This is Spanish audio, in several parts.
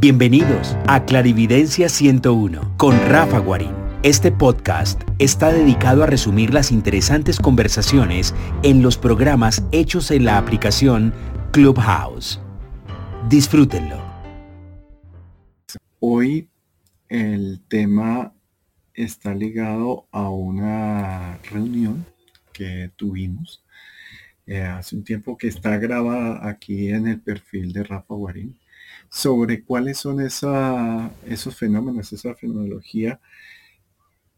Bienvenidos a Clarividencia 101 con Rafa Guarín. Este podcast está dedicado a resumir las interesantes conversaciones en los programas hechos en la aplicación Clubhouse. Disfrútenlo. Hoy el tema está ligado a una reunión que tuvimos hace un tiempo, que está grabada aquí en el perfil de Rafa Guarín, sobre cuáles son esos fenómenos, esa fenomenología,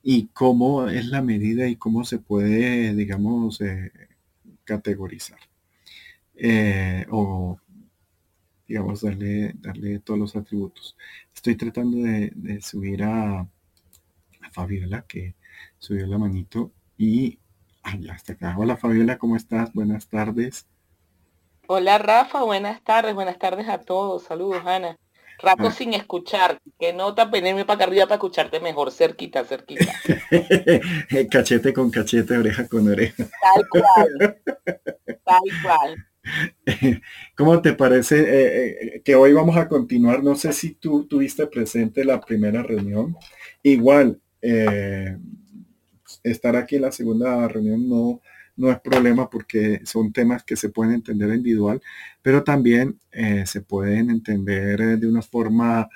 y cómo es la medida y cómo se puede, digamos, categorizar o, digamos, darle todos los atributos. Estoy tratando de subir a Fabiola, que subió la manito, y ya está acá. Hola Fabiola, ¿cómo estás? Buenas tardes. Hola Rafa, buenas tardes a todos, saludos Ana. Rato sin escuchar, que nota venirme para acá arriba para escucharte mejor, cerquita. Cachete con cachete, oreja con oreja. Tal cual. ¿Cómo te parece que hoy vamos a continuar? No sé si tú tuviste presente la primera reunión. Igual, estar aquí en la segunda reunión no es problema, porque son temas que se pueden entender individual, pero también se pueden entender de una forma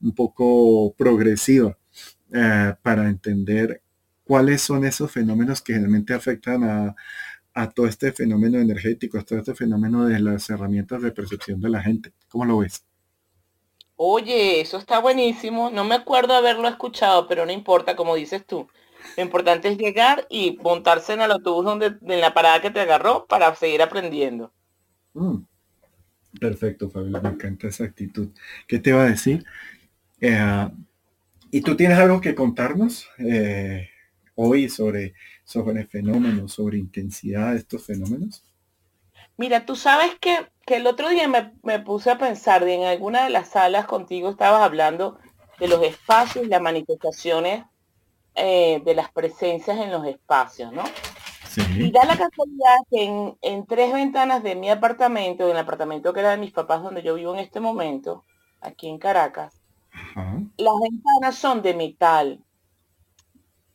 un poco progresiva para entender cuáles son esos fenómenos que realmente afectan a todo este fenómeno energético, a todo este fenómeno de las herramientas de percepción de la gente. ¿Cómo lo ves? Oye, eso está buenísimo. No me acuerdo haberlo escuchado, pero no importa, como dices tú. Lo importante es llegar y montarse en el autobús en la parada que te agarró para seguir aprendiendo. Perfecto, Fabiola, me encanta esa actitud. ¿Qué te iba a decir? ¿Y tú tienes algo que contarnos hoy sobre fenómenos, sobre intensidad de estos fenómenos? Mira, tú sabes que el otro día me puse a pensar, en alguna de las salas contigo estabas hablando de los espacios, las manifestaciones de las presencias en los espacios, ¿no? Sí. Y da la casualidad que en tres ventanas de mi apartamento, del apartamento que era de mis papás, donde yo vivo en este momento, aquí en Caracas, Las ventanas son de metal.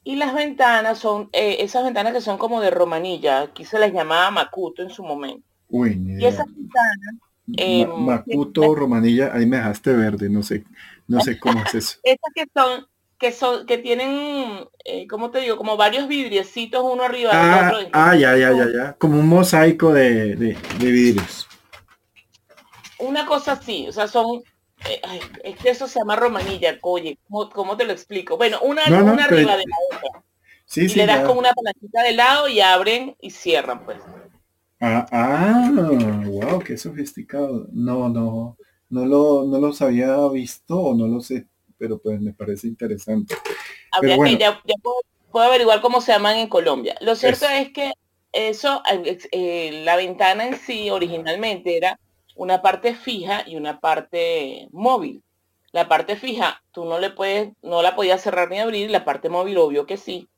Y las ventanas son, esas ventanas que son como de romanilla, aquí se las llamaba macuto en su momento. Uy, y esas ventanas... macuto, romanilla, ahí me dejaste verde, no sé cómo es eso. Esas que tienen, ¿cómo te digo? Como varios vidriecitos uno arriba del otro. Ya. Como un mosaico de vidrios. Una cosa así, o sea, son... es que eso se llama romanilla, oye, ¿cómo te lo explico? Bueno, una arriba de la otra. Sí, y sí, le das con una palanquita de lado y abren y cierran, pues. Wow, qué sofisticado. No los había visto, o no lo sé, pero pues me parece interesante. Pero bueno, ya puedo averiguar cómo se llaman en Colombia. Lo cierto es que eso, la ventana en sí originalmente era una parte fija y una parte móvil. La parte fija tú no la podías cerrar ni abrir, la parte móvil obvio que sí.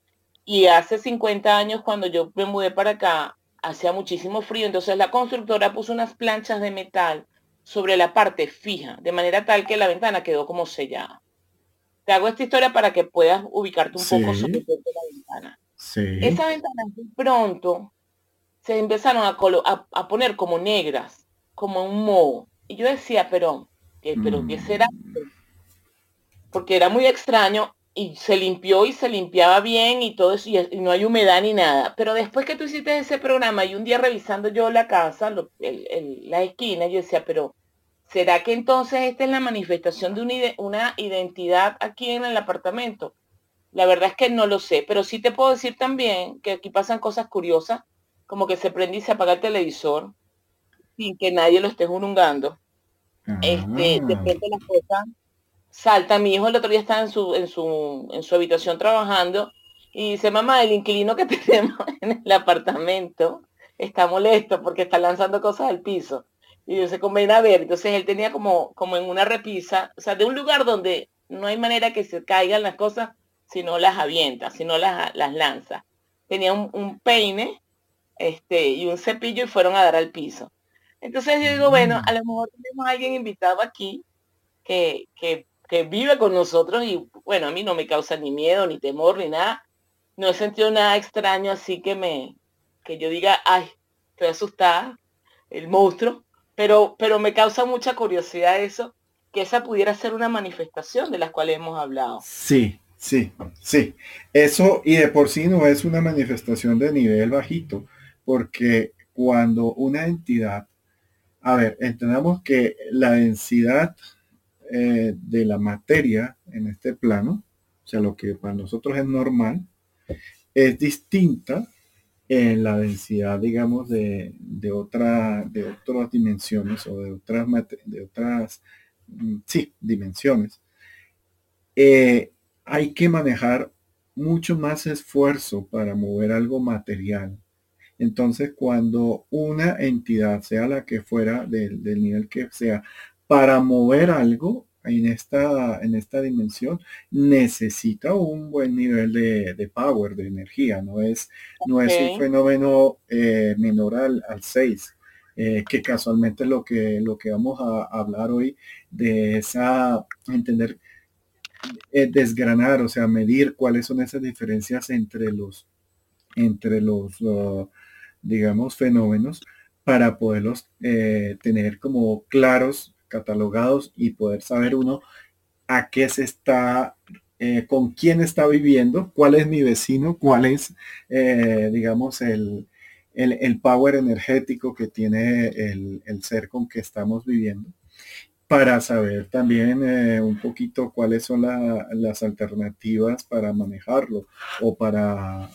Y hace 50 años, cuando yo me mudé para acá, hacía muchísimo frío, entonces la constructora puso unas planchas de metal sobre la parte fija, de manera tal que la ventana quedó como sellada. Te hago esta historia para que puedas ubicarte un poco sobre la ventana. Sí. Esa ventana de pronto se empezaron a poner como negras, como un moho. Y yo decía, pero ¿qué será? Porque era muy extraño, y se limpió y se limpiaba bien y todo eso, y no hay humedad ni nada. Pero después que tú hiciste ese programa, y un día revisando yo la casa, la esquina, yo decía, pero... ¿será que entonces esta es la manifestación de una identidad aquí en el apartamento? La verdad es que no lo sé, pero sí te puedo decir también que aquí pasan cosas curiosas, como que se prende y se apaga el televisor sin que nadie lo esté jurungando. De repente las cosas saltan. Mi hijo el otro día estaba en su habitación trabajando y dice, mamá, el inquilino que tenemos en el apartamento está molesto porque está lanzando cosas al piso. Y yo, se conviene a ver, entonces él tenía como en una repisa, o sea, de un lugar donde no hay manera que se caigan las cosas si no las avienta, si no las lanza. Tenía un peine y un cepillo, y fueron a dar al piso. Entonces yo digo, bueno, a lo mejor tenemos a alguien invitado aquí que vive con nosotros y, bueno, a mí no me causa ni miedo, ni temor, ni nada. No he sentido nada extraño, así que yo diga, ay, estoy asustada, el monstruo. Pero me causa mucha curiosidad eso, que esa pudiera ser una manifestación de las cuales hemos hablado. Sí, sí, sí. Eso, y de por sí no es una manifestación de nivel bajito, porque cuando una entidad, a ver, entendamos que la densidad de la materia en este plano, o sea, lo que para nosotros es normal, es distinta en la densidad, digamos, de otras dimensiones o de otras dimensiones. Hay que manejar mucho más esfuerzo para mover algo material. Entonces, cuando una entidad, sea la que fuera, del nivel que sea, para mover algo en esta dimensión, necesita un buen nivel de power, de energía. No es un fenómeno menor al 6, que casualmente lo que vamos a hablar hoy, de esa, entender, desgranar, o sea, medir cuáles son esas diferencias entre los digamos, fenómenos, para poderlos tener como claros, catalogados, y poder saber uno a qué se está, con quién está viviendo, cuál es mi vecino, cuál es, digamos, el power energético que tiene el ser con que estamos viviendo, para saber también un poquito cuáles son las alternativas para manejarlo, o para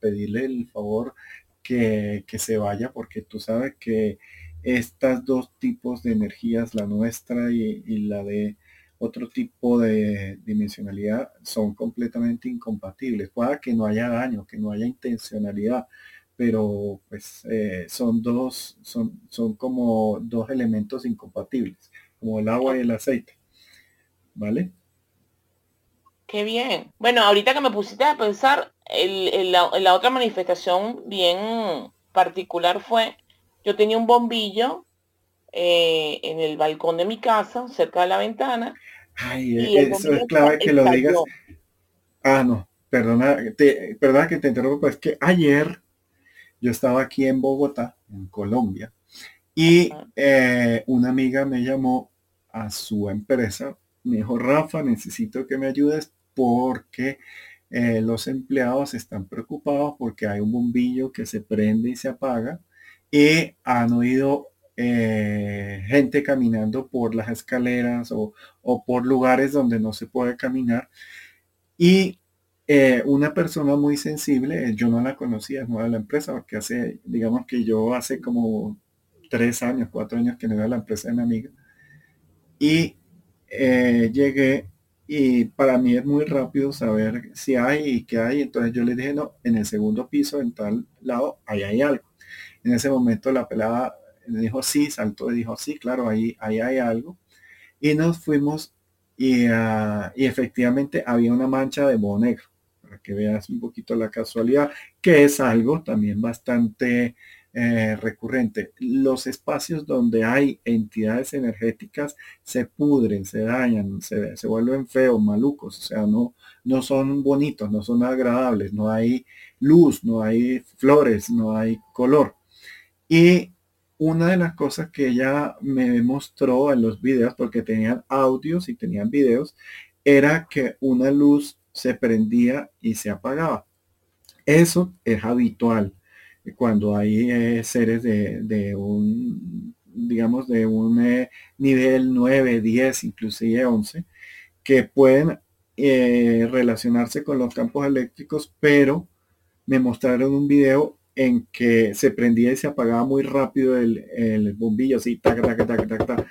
pedirle el favor que se vaya, porque tú sabes que estas dos tipos de energías, la nuestra y la de otro tipo de dimensionalidad, son completamente incompatibles. Puede que no haya daño, que no haya intencionalidad, pero pues son como dos elementos incompatibles, como el agua y el aceite, ¿vale? Qué bien. Bueno, ahorita que me pusiste a pensar, la otra manifestación bien particular fue, yo tenía un bombillo en el balcón de mi casa, cerca de la ventana. Ay, eso es clave que lo digas. Ah, no, perdona que te interrumpa, pero es que ayer yo estaba aquí en Bogotá, en Colombia, y una amiga me llamó a su empresa. Me dijo, Rafa, necesito que me ayudes porque los empleados están preocupados porque hay un bombillo que se prende y se apaga. Y han oído gente caminando por las escaleras o por lugares donde no se puede caminar. Y una persona muy sensible, yo no la conocía, no era la empresa, porque hace como 3 años, 4 años que no era la empresa de mi amiga. Y llegué, y para mí es muy rápido saber si hay y qué hay. Entonces yo le dije, no, en el segundo piso, en tal lado, ahí hay algo. En ese momento la pelada dijo sí, saltó y dijo sí, claro, ahí hay algo. Y nos fuimos y efectivamente había una mancha de moho negro, para que veas un poquito la casualidad, que es algo también bastante recurrente. Los espacios donde hay entidades energéticas se pudren, se dañan, se vuelven feos, malucos, o sea, no son bonitos, no son agradables, no hay luz, no hay flores, no hay color. Y una de las cosas que ella me mostró en los videos, porque tenían audios y tenían videos, era que una luz se prendía y se apagaba. Eso es habitual cuando hay seres de un, digamos, de un nivel 9, 10, inclusive 11, que pueden relacionarse con los campos eléctricos, pero me mostraron un video en que se prendía y se apagaba muy rápido el bombillo, así, tac, tac, tac, tac, tac. Okay.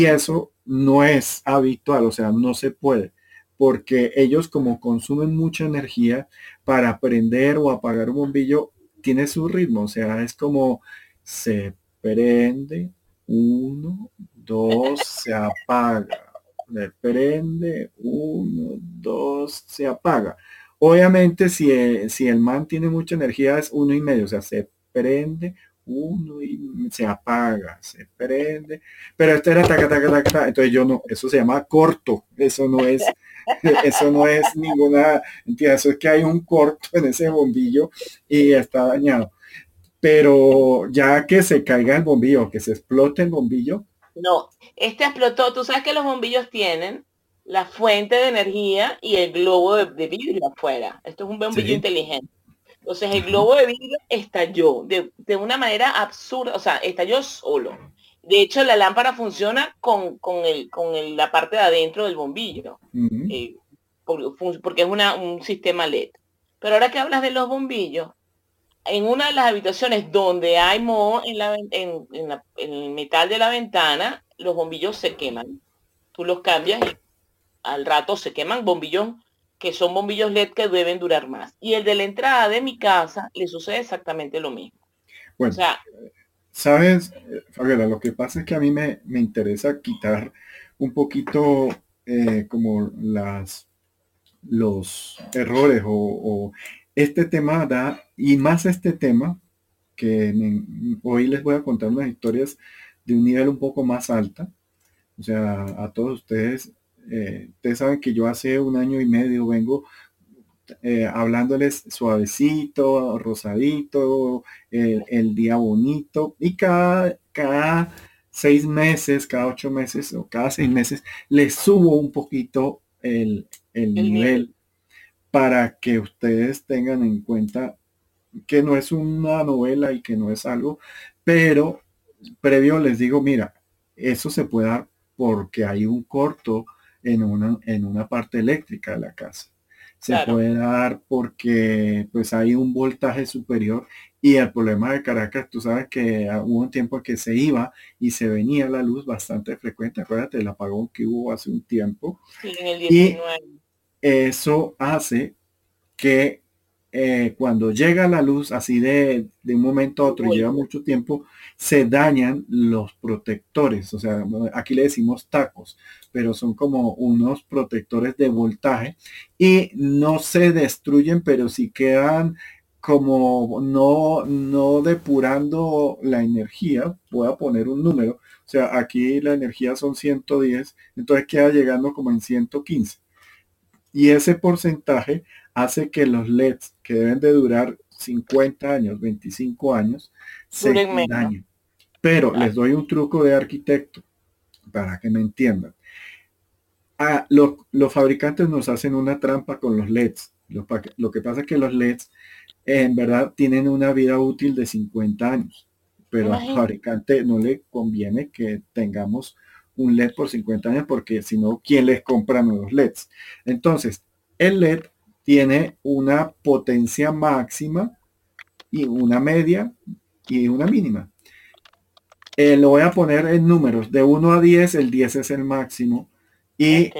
Y eso no es habitual, o sea, no se puede, porque ellos, como consumen mucha energía para prender o apagar un bombillo, tiene su ritmo, o sea, es como se prende, 1, 2, se apaga, se prende, 1, 2, se apaga. Obviamente, si el man tiene mucha energía, es 1,5, o sea, se prende, uno y se apaga, se prende, pero esto era taca, taca, taca, taca. Entonces yo no, eso se llama corto, eso no es ninguna entidad, eso es que hay un corto en ese bombillo y está dañado. Pero ya que se caiga el bombillo, que se explote el bombillo. No, este explotó. Tú sabes que los bombillos tienen la fuente de energía y el globo de vidrio afuera. Esto es un bombillo inteligente. Entonces el globo de vidrio estalló de una manera absurda, o sea, estalló solo. De hecho, la lámpara funciona con la parte de adentro del bombillo, uh-huh. Porque es un sistema LED. Pero ahora que hablas de los bombillos, en una de las habitaciones donde hay moho en el metal de la ventana, los bombillos se queman. Tú los cambias y al rato se queman bombillos que son bombillos LED que deben durar más. Y el de la entrada de mi casa le sucede exactamente lo mismo. Bueno, o sea, ¿sabes, Fabiola? Lo que pasa es que a mí me interesa quitar un poquito como los errores o este tema da, y más este tema, que hoy les voy a contar unas historias de un nivel un poco más alta. O sea, a todos ustedes saben que yo hace 1 año y medio vengo hablándoles suavecito, rosadito, el día bonito, y cada 6 meses, cada 8 meses o cada 6 meses les subo un poquito el nivel para que ustedes tengan en cuenta que no es una novela y que no es algo, pero previo les digo, mira, eso se puede dar porque hay un corto en una parte eléctrica de la casa. Se claro. puede dar porque pues hay un voltaje superior, y el problema de Caracas, tú sabes que hubo un tiempo que se iba y se venía la luz bastante frecuente. Acuérdate del apagón que hubo hace un tiempo. Sí, en el 19. Y eso hace que cuando llega la luz así de un momento a otro, y lleva mucho tiempo, se dañan los protectores. O sea, aquí le decimos tacos, pero son como unos protectores de voltaje, y no se destruyen, pero sí quedan como no depurando la energía. Voy a poner un número. O sea, aquí la energía son 110, entonces queda llegando como en 115. Y ese porcentaje hace que los LEDs, que deben de durar 50 años, 25 años, se dañen. Pero les doy un truco de arquitecto para que me entiendan. Los fabricantes nos hacen una trampa con los LEDs. Lo que pasa es que los LEDs en verdad tienen una vida útil de 50 años, pero al fabricante no le conviene que tengamos un LED por 50 años, porque si no, ¿quién les compra nuevos LEDs? Entonces, el LED tiene una potencia máxima y una media y una mínima. Lo voy a poner en números. De 1 a 10, el 10 es el máximo. Y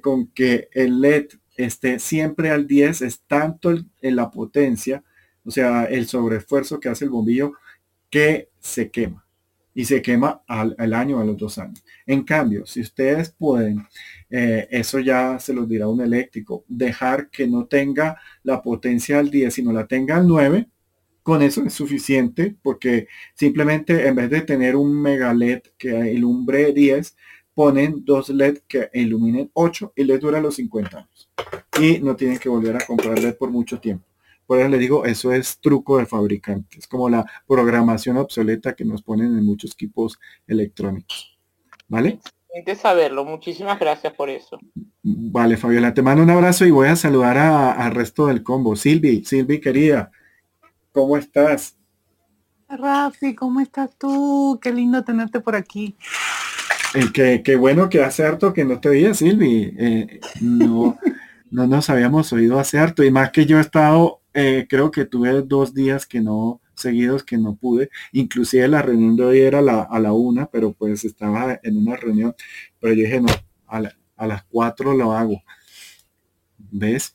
con que el LED esté siempre al 10, es tanto en la potencia, o sea, el sobreesfuerzo que hace el bombillo, que se quema. Y se quema al año, a los 2 años. En cambio, si ustedes pueden, eso ya se los dirá un eléctrico, dejar que no tenga la potencia al 10, sino la tenga al 9, con eso es suficiente, porque simplemente en vez de tener un mega LED que ilumbre 10, ponen 2 LED que iluminen 8 y les dura los 50 años. Y no tienen que volver a comprar LED por mucho tiempo. Por eso les digo, eso es truco de fabricantes, como la programación obsoleta que nos ponen en muchos equipos electrónicos. ¿Vale? Excelente saberlo. Muchísimas gracias por eso. Vale, Fabiola, te mando un abrazo y voy a saludar al resto del combo. Silvi, querida, ¿cómo estás? Rafi, ¿cómo estás tú? Qué lindo tenerte por aquí. Qué bueno que hace harto que no te veía, Silvi. No nos habíamos oído hace harto, y más que yo he estado... creo que tuve 2 días que no seguidos que no pude, inclusive la reunión de hoy era a la 1, pero pues estaba en una reunión, pero yo dije no, a las 4 lo hago. ¿Ves?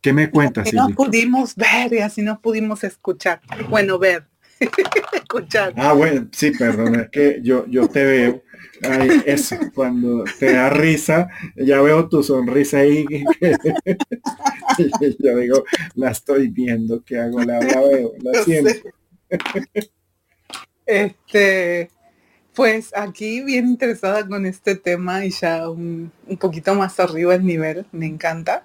¿Qué me cuentas? No pudimos ver y así no pudimos escuchar. Bueno, ver. Escuchar. Ah, bueno, sí, perdón, es que yo te veo. Ay, eso, cuando te da risa, ya veo tu sonrisa ahí. Yo digo, la estoy viendo, ¿qué hago? La veo, la siento. Pues aquí bien interesada con este tema y ya un poquito más arriba el nivel, me encanta.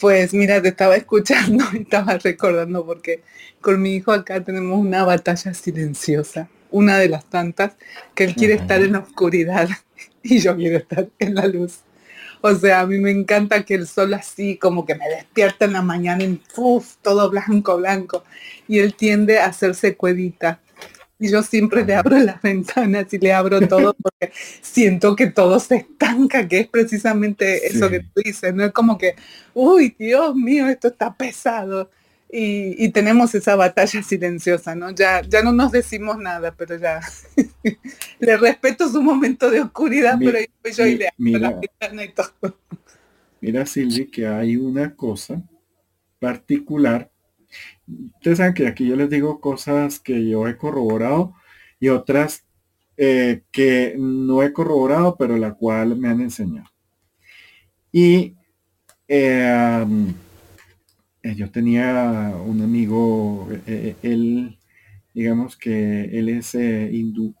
Pues mira, te estaba escuchando y estaba recordando porque con mi hijo acá tenemos una batalla silenciosa, una de las tantas, que él quiere estar en la oscuridad y yo quiero estar en la luz. O sea, a mí me encanta que el sol así como que me despierta en la mañana y ¡puf!, todo blanco, blanco. Y él tiende a hacerse cuevita. Y yo siempre le abro las ventanas y le abro todo porque siento que todo se estanca, que es precisamente eso que tú dices, ¿no? Es como que, uy, Dios mío, esto está pesado. Y tenemos esa batalla silenciosa, ¿no? Ya no nos decimos nada, pero ya le respeto su momento de oscuridad, pero yo le abro la ventana y todo. Mira, Silvi, que hay una cosa particular. Ustedes saben que aquí yo les digo cosas que yo he corroborado y otras que no he corroborado, pero la cual me han enseñado. Y yo tenía un amigo, él, digamos que él es hindú,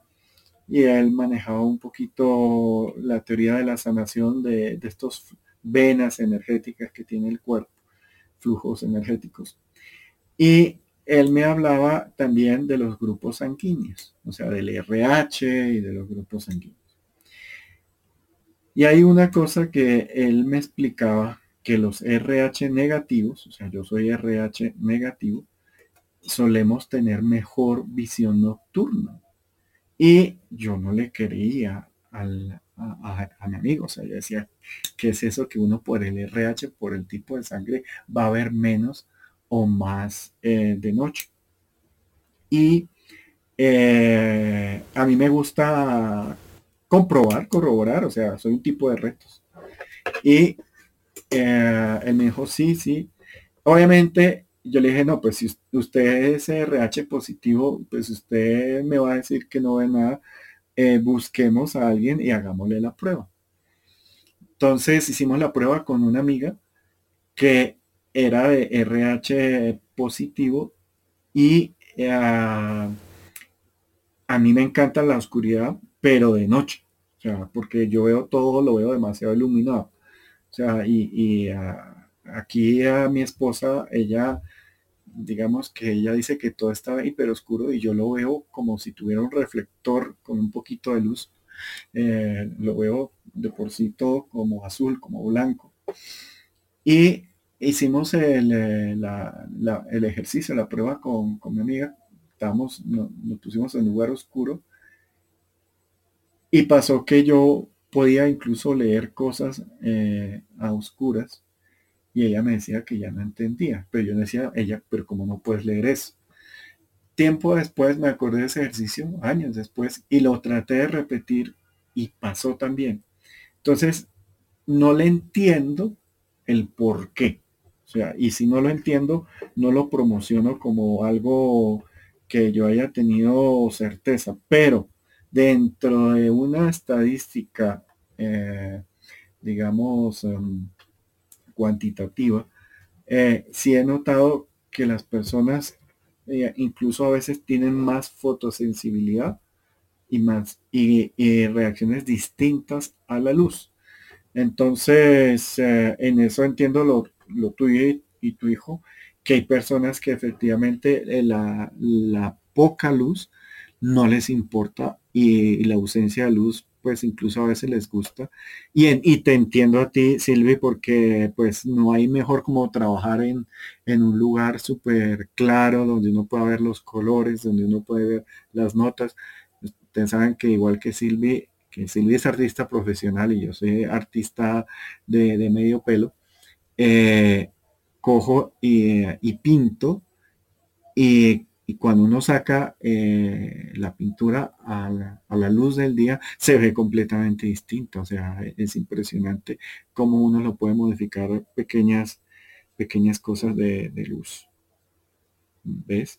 y él manejaba un poquito la teoría de la sanación de estos venas energéticas que tiene el cuerpo, flujos energéticos. Y él me hablaba también de los grupos sanguíneos, o sea, del RH y de los grupos sanguíneos. Y hay una cosa que él me explicaba, que los RH negativos, o sea, yo soy RH negativo, solemos tener mejor visión nocturna. Y yo no le creía a mi amigo, o sea, yo decía, ¿qué es eso que uno por el RH, por el tipo de sangre, va a ver menos o más de noche? Y a mí me gusta corroborar, o sea, soy un tipo de retos. Y él me dijo, sí. Obviamente, yo le dije, no, pues si usted es RH positivo, pues usted me va a decir que no ve nada, busquemos a alguien y hagámosle la prueba. Entonces, hicimos la prueba con una amiga que era de RH positivo y a mí me encanta la oscuridad, pero de noche, o sea, porque yo veo todo, lo veo demasiado iluminado, o sea, aquí a mi esposa, ella, digamos que ella dice que todo está hiper oscuro y yo lo veo como si tuviera un reflector con un poquito de luz, lo veo de por sí todo como azul, como blanco. Y hicimos el ejercicio, la prueba con mi amiga. Nos pusimos en un lugar oscuro y pasó que yo podía incluso leer cosas a oscuras y ella me decía que ya no entendía, pero yo decía, ella, pero ¿cómo no puedes leer eso? Tiempo después me acordé de ese ejercicio, años después, y lo traté de repetir y pasó también. Entonces, no le entiendo el por qué. O sea, y si no lo entiendo, no lo promociono como algo que yo haya tenido certeza. Pero dentro de una estadística, digamos, cuantitativa, sí he notado que las personas incluso a veces tienen más fotosensibilidad y reacciones distintas a la luz. Entonces, en eso entiendo lo tuyo y tu hijo, que hay personas que efectivamente la poca luz no les importa y la ausencia de luz, pues incluso a veces les gusta. Y te entiendo a ti, Silvi, porque pues no hay mejor como trabajar en un lugar súper claro, donde uno pueda ver los colores, donde uno puede ver las notas. Ustedes saben que igual que Silvia es artista profesional y yo soy artista de medio pelo, cojo y pinto, y cuando uno saca la pintura a la luz del día, se ve completamente distinto. O sea, es impresionante cómo uno lo puede modificar pequeñas cosas de luz. ¿Ves?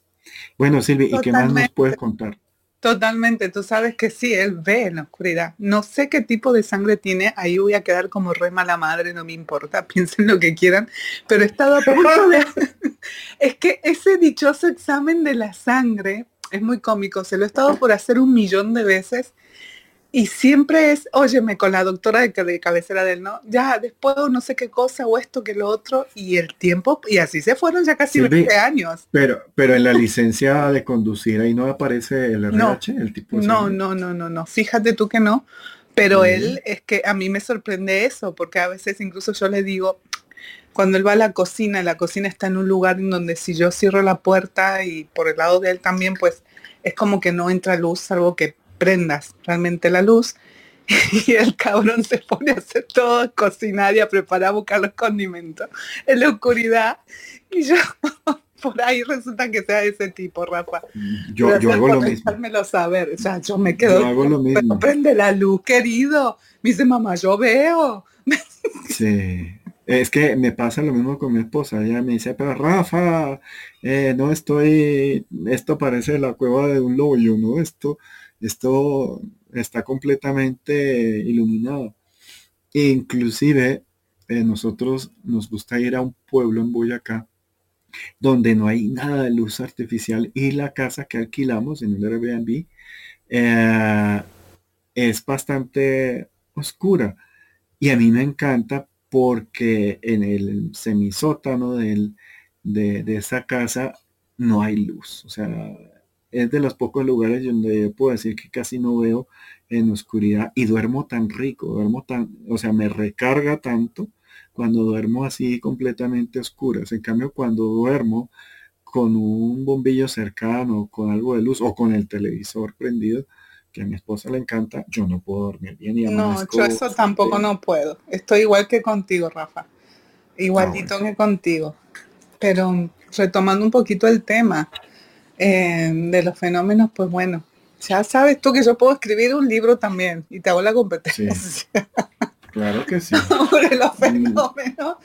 Bueno, Silvia, ¿y qué más nos puedes contar? Totalmente, tú sabes que sí, él ve en la oscuridad. No sé qué tipo de sangre tiene, ahí voy a quedar como re mala madre, no me importa, piensen lo que quieran, pero he estado a punto de... Es que ese dichoso examen de la sangre, es muy cómico, se lo he estado por hacer 1.000.000 de veces y siempre es, óyeme, con la doctora de cabecera de él, ¿no? Ya, después no sé qué cosa o esto que lo otro, y el tiempo, y así se fueron ya casi 20 años. Pero en la licencia de conducir ahí no aparece el RH, no, el tipo de... No, fíjate tú que no, pero él, es que a mí me sorprende eso, porque a veces incluso yo le digo... Cuando él va a la cocina está en un lugar en donde si yo cierro la puerta y por el lado de él también, pues es como que no entra luz, salvo que prendas realmente la luz. Y el cabrón se pone a hacer todo, a cocinar y a preparar, a buscar los condimentos en la oscuridad. Y yo, por ahí resulta que sea ese tipo, Rafa. Yo hago lo mismo. Dármelo saber, o sea, yo me quedo. Yo hago lo mismo. Pero prende la luz, querido. Me dice, mamá, yo veo. Sí. Es que me pasa lo mismo con mi esposa. Ella me dice, pero Rafa, no estoy, esto parece la cueva de un lobo, ¿no? Esto está completamente iluminado. Inclusive, nosotros nos gusta ir a un pueblo en Boyacá donde no hay nada de luz artificial y la casa que alquilamos en un Airbnb es bastante oscura. Y a mí me encanta porque en el semisótano de esa casa no hay luz. O sea, es de los pocos lugares donde yo puedo decir que casi no veo en oscuridad y duermo tan rico, o sea, me recarga tanto cuando duermo así completamente oscuras. En cambio, cuando duermo con un bombillo cercano, con algo de luz o con el televisor prendido, que a mi esposa le encanta, yo no puedo dormir bien y amanezco. No, yo eso tampoco no puedo. Estoy igual que contigo, Rafa. Igualito que contigo. Pero retomando un poquito el tema de los fenómenos, pues bueno, ya sabes tú que yo puedo escribir un libro también y te hago la competencia. Sí. Claro que sí. Sobre los fenómenos.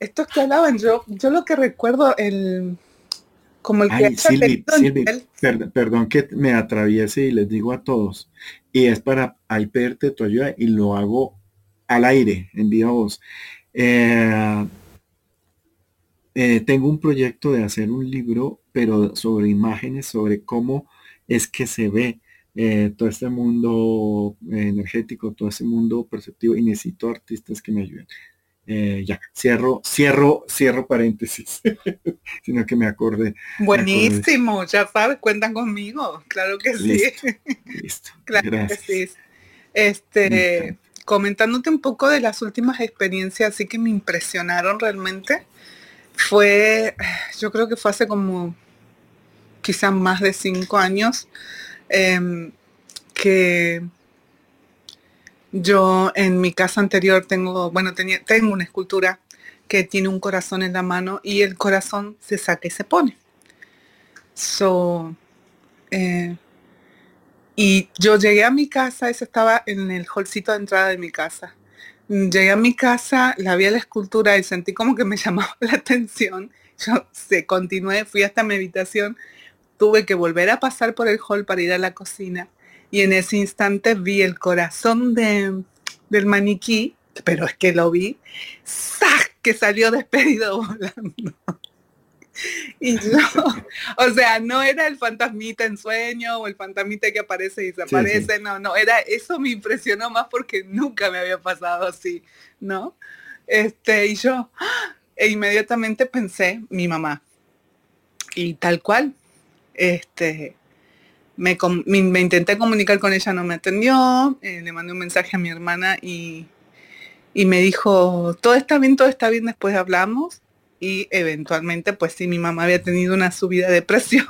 Estos que hablaban, yo lo que recuerdo, el... Como el que Silvi, perdón que me atraviese y les digo a todos, y es para al pedirte tu ayuda y lo hago al aire, en viva voz. Tengo un proyecto de hacer un libro, pero sobre imágenes, sobre cómo es que se ve todo este mundo energético, todo ese mundo perceptivo, y necesito artistas que me ayuden. Ya, cierro paréntesis, sino que me acordé. Buenísimo, ya sabes, cuentan conmigo, claro que listo, sí. Listo, claro, gracias. Que sí. Comentándote un poco de las últimas experiencias, así que me impresionaron realmente, yo creo que fue hace como quizás más de 5 años, que... Yo en mi casa anterior tengo una escultura que tiene un corazón en la mano y el corazón se saca y se pone. Y yo llegué a mi casa, eso estaba en el hallcito de entrada de mi casa. Llegué a mi casa, la vi a la escultura y sentí como que me llamaba la atención. Yo continué, fui hasta mi habitación, tuve que volver a pasar por el hall para ir a la cocina. Y en ese instante vi el corazón del maniquí, pero es que lo vi, ¡zas!, que salió despedido volando. Y yo, o sea, no era el fantasmita en sueño o el fantasmita que aparece y desaparece, sí. No, era, eso me impresionó más porque nunca me había pasado así, ¿no? Y yo inmediatamente pensé, mi mamá, y tal cual, Me intenté comunicar con ella, no me atendió, le mandé un mensaje a mi hermana y me dijo, todo está bien, después hablamos, y eventualmente, pues sí, mi mamá había tenido una subida de presión,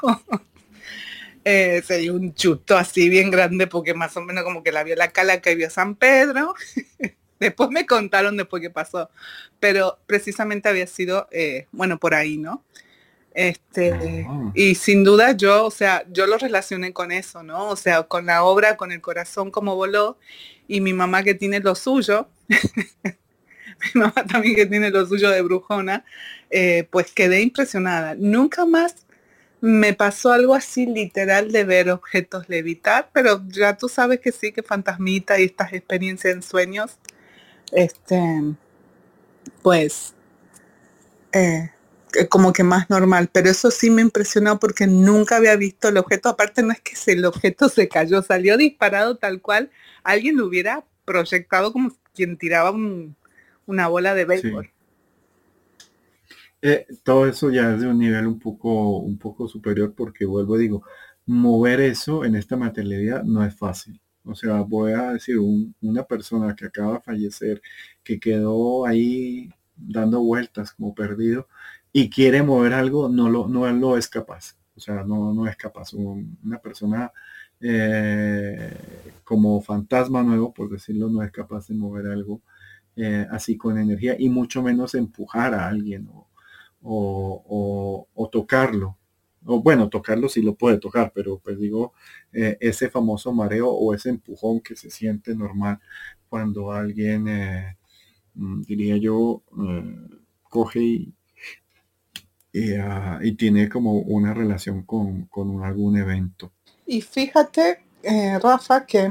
se dio un chuto así bien grande, porque más o menos como que la vio la Calaca y vio San Pedro, después me contaron después qué pasó, pero precisamente había sido, por ahí, ¿no? Y sin duda yo lo relacioné con eso, ¿no? O sea, con la obra, con el corazón como voló, y mi mamá que tiene lo suyo, mi mamá también que tiene lo suyo de brujona, pues quedé impresionada. Nunca más me pasó algo así literal de ver objetos levitar, pero ya tú sabes que sí, que fantasmita y estas experiencias en sueños, como que más normal, pero eso sí me impresionó porque nunca había visto el objeto. Aparte no es que el objeto se cayó, salió disparado tal cual alguien lo hubiera proyectado, como quien tiraba una bola de béisbol. Sí. Todo eso ya es de un nivel un poco superior, porque vuelvo, digo, mover eso en esta materialidad no es fácil. O sea, voy a decir, una persona que acaba de fallecer, que quedó ahí dando vueltas como perdido y quiere mover algo, no lo es capaz. O sea, no es capaz. Una persona como fantasma nuevo, por decirlo, no es capaz de mover algo así con energía, y mucho menos empujar a alguien o tocarlo. O bueno, tocarlo sí lo puede tocar, pero pues digo, ese famoso mareo o ese empujón que se siente normal cuando alguien, diría yo, coge y tiene como una relación con algún evento. Y fíjate, Rafa, que,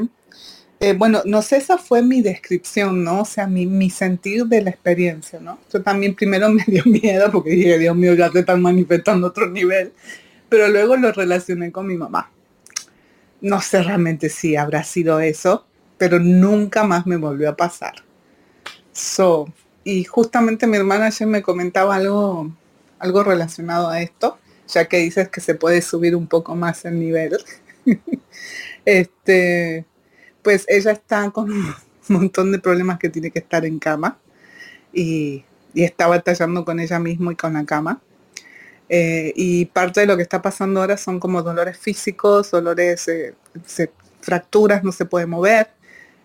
bueno, no sé, esa fue mi descripción, ¿no? O sea, mi sentir de la experiencia, ¿no? Yo también primero me dio miedo porque dije, Dios mío, ya te están manifestando otro nivel, pero luego lo relacioné con mi mamá. No sé realmente si habrá sido eso, pero nunca más me volvió a pasar. Y justamente mi hermana ayer me comentaba algo relacionado a esto, ya que dices que se puede subir un poco más el nivel. Pues ella está con un montón de problemas, que tiene que estar en cama y está batallando con ella misma y con la cama. Y parte de lo que está pasando ahora son como dolores físicos, dolores, fracturas, no se puede mover.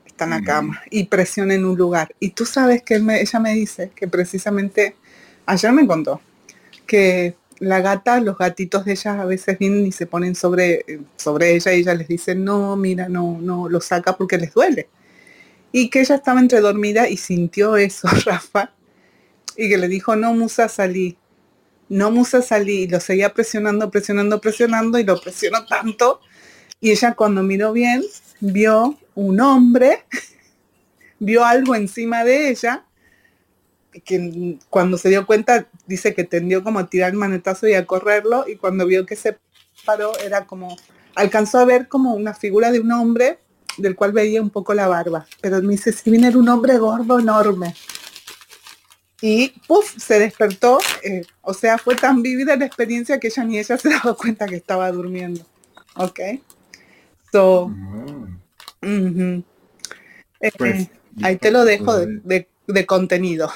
Está en la cama y presiona en un lugar. Y tú sabes que ella me dice que precisamente, ayer me contó, que los gatitos de ella a veces vienen y se ponen sobre ella y ella les dice, no, mira, no, lo saca porque les duele. Y que ella estaba entre dormida y sintió eso, Rafa, y que le dijo, no, musa, salí. No, musa, salí. Y lo seguía presionando y lo presionó tanto. Y ella, cuando miró bien, vio un hombre, vio algo encima de ella, que cuando se dio cuenta, dice que tendió como a tirar el manetazo y a correrlo, y cuando vio que se paró, era como, alcanzó a ver como una figura de un hombre, del cual veía un poco la barba, pero me dice, si bien era un hombre gordo, enorme. Y puff, se despertó, o sea, fue tan vívida la experiencia que ella se daba cuenta que estaba durmiendo. Ok. Uh-huh. Pues, ahí te lo dejo de contenido.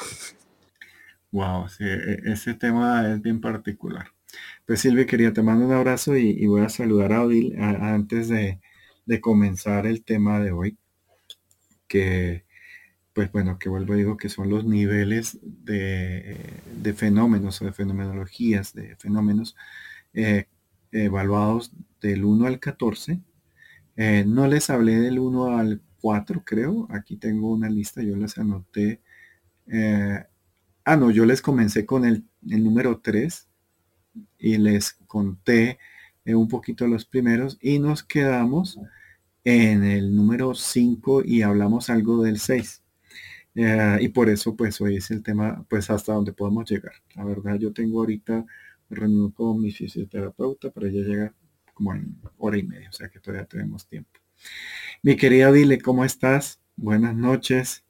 Wow, sí, ese tema es bien particular. Pues Silvia, querida, te mando un abrazo y voy a saludar a Odil antes de comenzar el tema de hoy, que pues bueno, que vuelvo y digo que son los niveles de fenómenos o de fenomenologías, de fenómenos evaluados del 1 al 14. No les hablé del 1 al 4, creo. Aquí tengo una lista, yo las anoté. Yo les comencé con el número 3 y les conté un poquito los primeros, y nos quedamos en el número 5 y hablamos algo del 6. Y por eso pues hoy es el tema, pues hasta donde podemos llegar. La verdad, yo tengo ahorita reunión con mi fisioterapeuta para ya llegar como en hora y media, o sea que todavía tenemos tiempo. Mi querida Dile, ¿cómo estás? Buenas noches.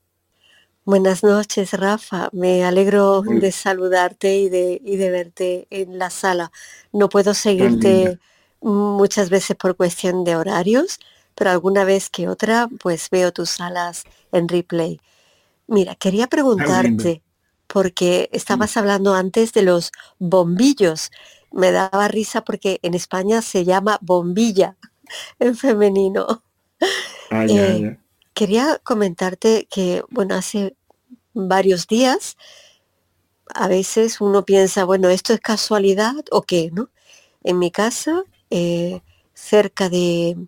Buenas noches, Rafa. Me alegro de saludarte y de verte en la sala. No puedo seguirte muchas veces por cuestión de horarios, pero alguna vez que otra, pues veo tus salas en replay. Mira, quería preguntarte, porque estabas hablando antes de los bombillos. Me daba risa porque en España se llama bombilla en femenino. Ay. Quería comentarte que, bueno, hace varios días a veces uno piensa, bueno, ¿esto es casualidad o qué, no? En mi casa, cerca de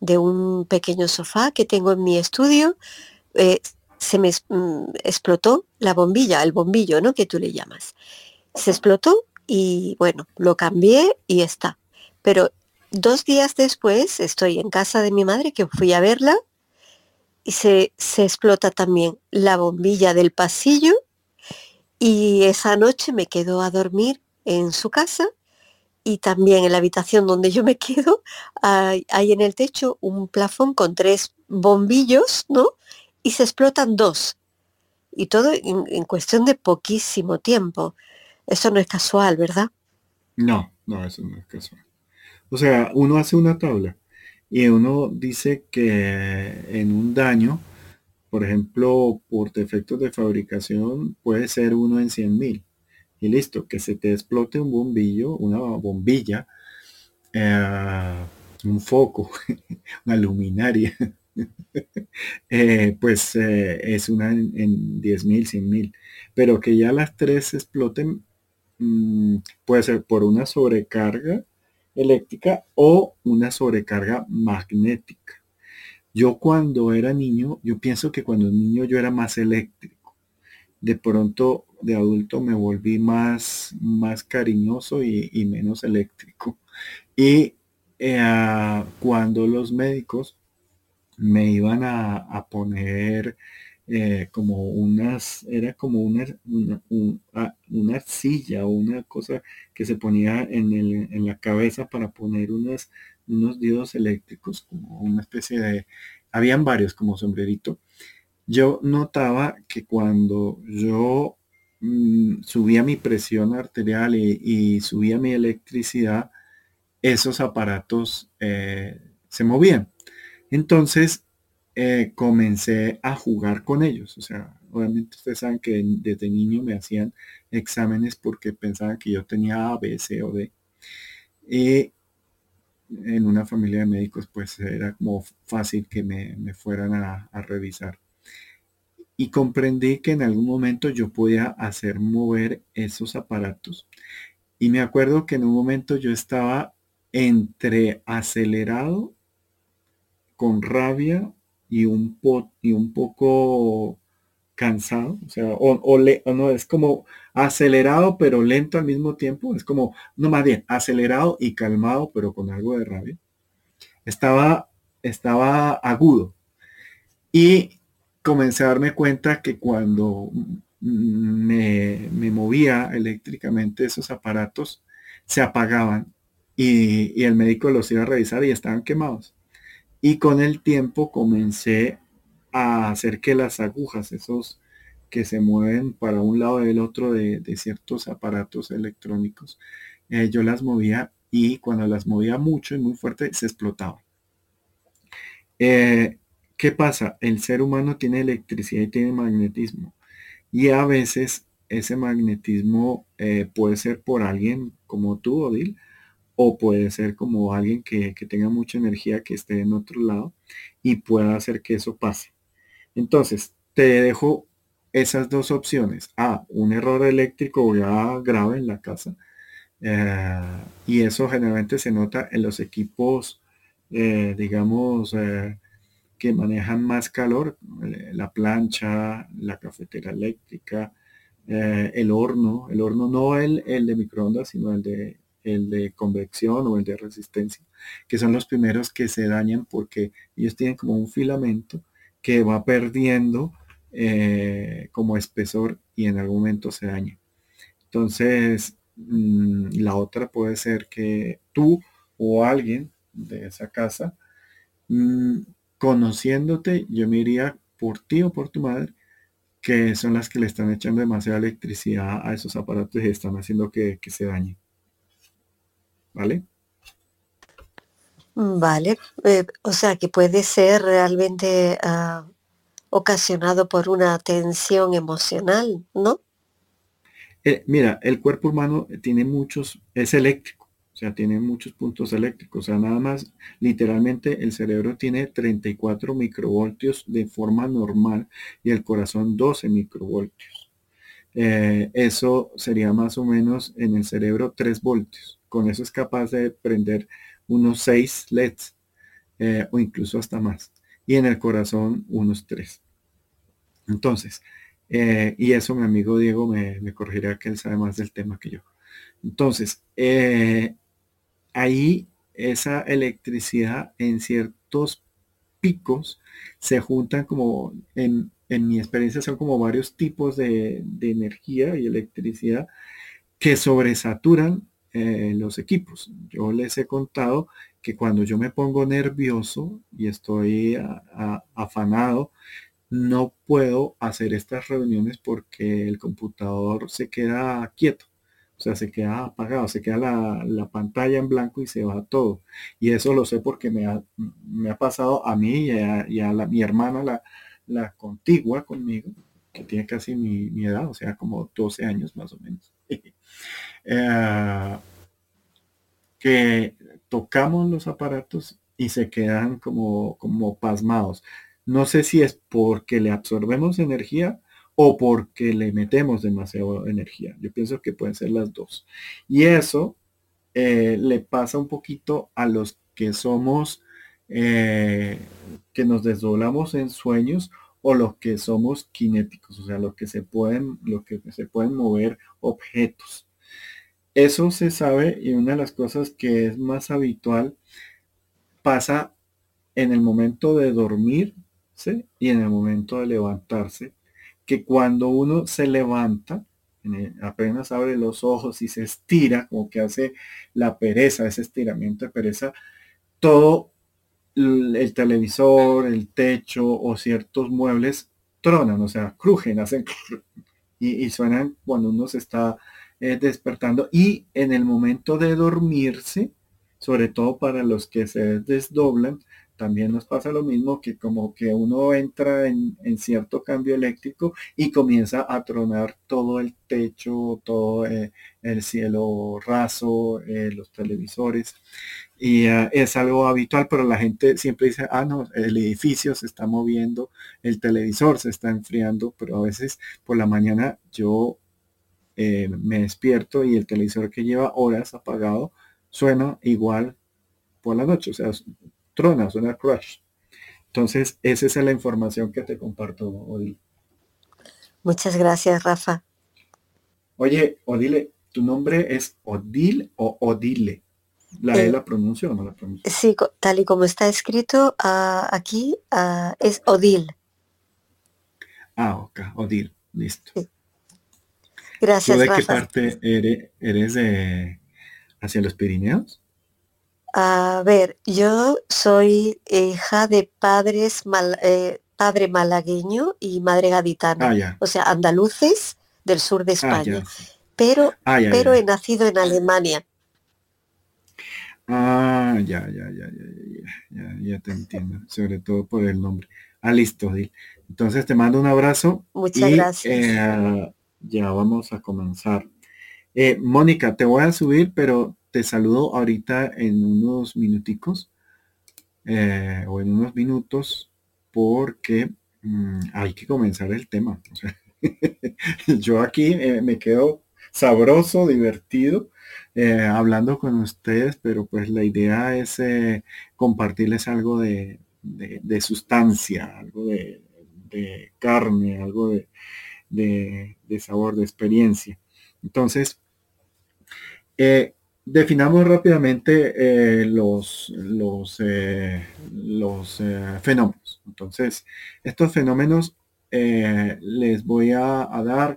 un pequeño sofá que tengo en mi estudio, se me explotó la bombilla, el bombillo, ¿no?, que tú le llamas. Se explotó. Y bueno, lo cambié y está. Pero 2 días después estoy en casa de mi madre, que fui a verla, y se explota también la bombilla del pasillo. Y esa noche me quedo a dormir en su casa, y también en la habitación donde yo me quedo hay en el techo un plafón con 3 bombillos, ¿no? Y se explotan 2. Y todo en cuestión de poquísimo tiempo. Eso no es casual, ¿verdad? No, eso no es casual. O sea, uno hace una tabla y uno dice que en un daño, por ejemplo, por defectos de fabricación, puede ser uno en 100.000. Y listo, que se te explote un bombillo, una bombilla, un foco, una luminaria, es una en 10.000, 100.000. Pero que ya las 3 exploten, puede ser por una sobrecarga eléctrica o una sobrecarga magnética. Yo cuando era niño, yo pienso que cuando niño yo era más eléctrico. De pronto de adulto me volví más cariñoso y menos eléctrico. Y cuando los médicos me iban a poner una arcilla o una cosa que se ponía en la cabeza para poner unos diodos eléctricos, como una especie de, habían varios como sombrerito. Yo notaba que cuando yo subía mi presión arterial y subía mi electricidad, esos aparatos se movían. Entonces comencé a jugar con ellos. O sea, obviamente ustedes saben que desde niño me hacían exámenes porque pensaban que yo tenía A, B, C o D. Y en una familia de médicos, pues era como fácil que me fueran a revisar. Y comprendí que en algún momento yo podía hacer mover esos aparatos. Y me acuerdo que en un momento yo estaba entre acelerado, con rabia y un poco cansado, o sea, no, es como acelerado pero lento al mismo tiempo, es como, no, más bien, acelerado y calmado pero con algo de rabia. Estaba agudo y comencé a darme cuenta que cuando me movía eléctricamente esos aparatos se apagaban y el médico los iba a revisar y estaban quemados. Y con el tiempo comencé a hacer que las agujas, esos que se mueven para un lado y el otro de ciertos aparatos electrónicos, yo las movía y cuando las movía mucho y muy fuerte se explotaba. ¿Qué pasa? El ser humano tiene electricidad y tiene magnetismo. Y a veces ese magnetismo puede ser por alguien como tú, Odil, o puede ser como alguien que tenga mucha energía, que esté en otro lado y pueda hacer que eso pase. Entonces, te dejo esas 2 opciones. A, un error eléctrico ya grave en la casa. Y eso generalmente se nota en los equipos, que manejan más calor. La plancha, la cafetera eléctrica, el horno, no el de microondas, sino el de convección o el de resistencia, que son los primeros que se dañan porque ellos tienen como un filamento que va perdiendo como espesor y en algún momento se daña. Entonces, la otra puede ser que tú o alguien de esa casa, conociéndote, yo me iría por ti o por tu madre, que son las que le están echando demasiada electricidad a esos aparatos y están haciendo que se dañen. Vale, o sea que puede ser realmente ocasionado por una tensión emocional, ¿no? Mira, el cuerpo humano tiene muchos, es eléctrico, o sea, tiene muchos puntos eléctricos, o sea, nada más, literalmente el cerebro tiene 34 microvoltios de forma normal y el corazón 12 microvoltios. Eso sería más o menos en el cerebro 3 voltios. Con eso es capaz de prender unos 6 LEDs o incluso hasta más. Y en el corazón unos 3. Entonces, y eso mi amigo Diego me corregirá, que él sabe más del tema que yo. Entonces, ahí esa electricidad en ciertos picos se juntan como, en mi experiencia son como varios tipos de energía y electricidad. que sobresaturan los equipos. Yo les he contado que cuando yo me pongo nervioso y estoy afanado, no puedo hacer estas reuniones porque el computador se queda quieto. O sea, se queda apagado, se queda la pantalla en blanco y se va todo. Y eso lo sé porque me ha pasado a mí y a mi hermana, la contigua conmigo, que tiene casi mi edad, o sea, como 12 años más o menos. Que tocamos los aparatos y se quedan como pasmados. No sé si es porque le absorbemos energía o porque le metemos demasiado energía. Yo pienso que pueden ser las dos. Y eso le pasa un poquito a los que somos, que nos desdoblamos en sueños, o los que somos cinéticos, o sea, los que se pueden mover objetos. Eso se sabe, y una de las cosas que es más habitual pasa en el momento de dormir, ¿sí? Y en el momento de levantarse, que cuando uno se levanta, apenas abre los ojos y se estira, como que hace la pereza, ese estiramiento de pereza, todo el televisor, el techo o ciertos muebles tronan, o sea, crujen, hacen y suenan cuando uno se está despertando. Y en el momento de dormirse, sobre todo para los que se desdoblan, también nos pasa lo mismo, que como que uno entra en cierto cambio eléctrico y comienza a tronar todo el techo, todo el cielo raso, los televisores. Y es algo habitual, pero la gente siempre dice, no, el edificio se está moviendo, el televisor se está enfriando, pero a veces por la mañana yo me despierto y el televisor, que lleva horas apagado, suena igual por la noche, o sea, trona, suena crash. Entonces, esa es la información que te comparto, Odile. Muchas gracias, Rafa. Oye, Odile, ¿tu nombre es Odil o Odile? ¿La E la pronuncio o no la pronuncio? Sí, tal y como está escrito aquí, es Odil. Ok, Odil, listo. Sí. Gracias, Rafa. ¿De qué parte eres hacia los Pirineos? A ver, yo soy hija de padre malagueño y madre gaditana, o sea, andaluces del sur de España, pero he nacido en Alemania. Ya te entiendo, sobre todo por el nombre. Listo, Dil. Entonces te mando un abrazo. Muchas gracias. Ya vamos a comenzar. Mónica, te voy a subir, pero te saludo ahorita en unos minuticos o en unos minutos, porque hay que comenzar el tema. O sea, yo aquí me quedo sabroso, divertido, hablando con ustedes, pero pues la idea es compartirles algo de sustancia, algo de carne, algo de sabor, de experiencia. Entonces, definamos rápidamente los fenómenos. Entonces, estos fenómenos les voy a dar.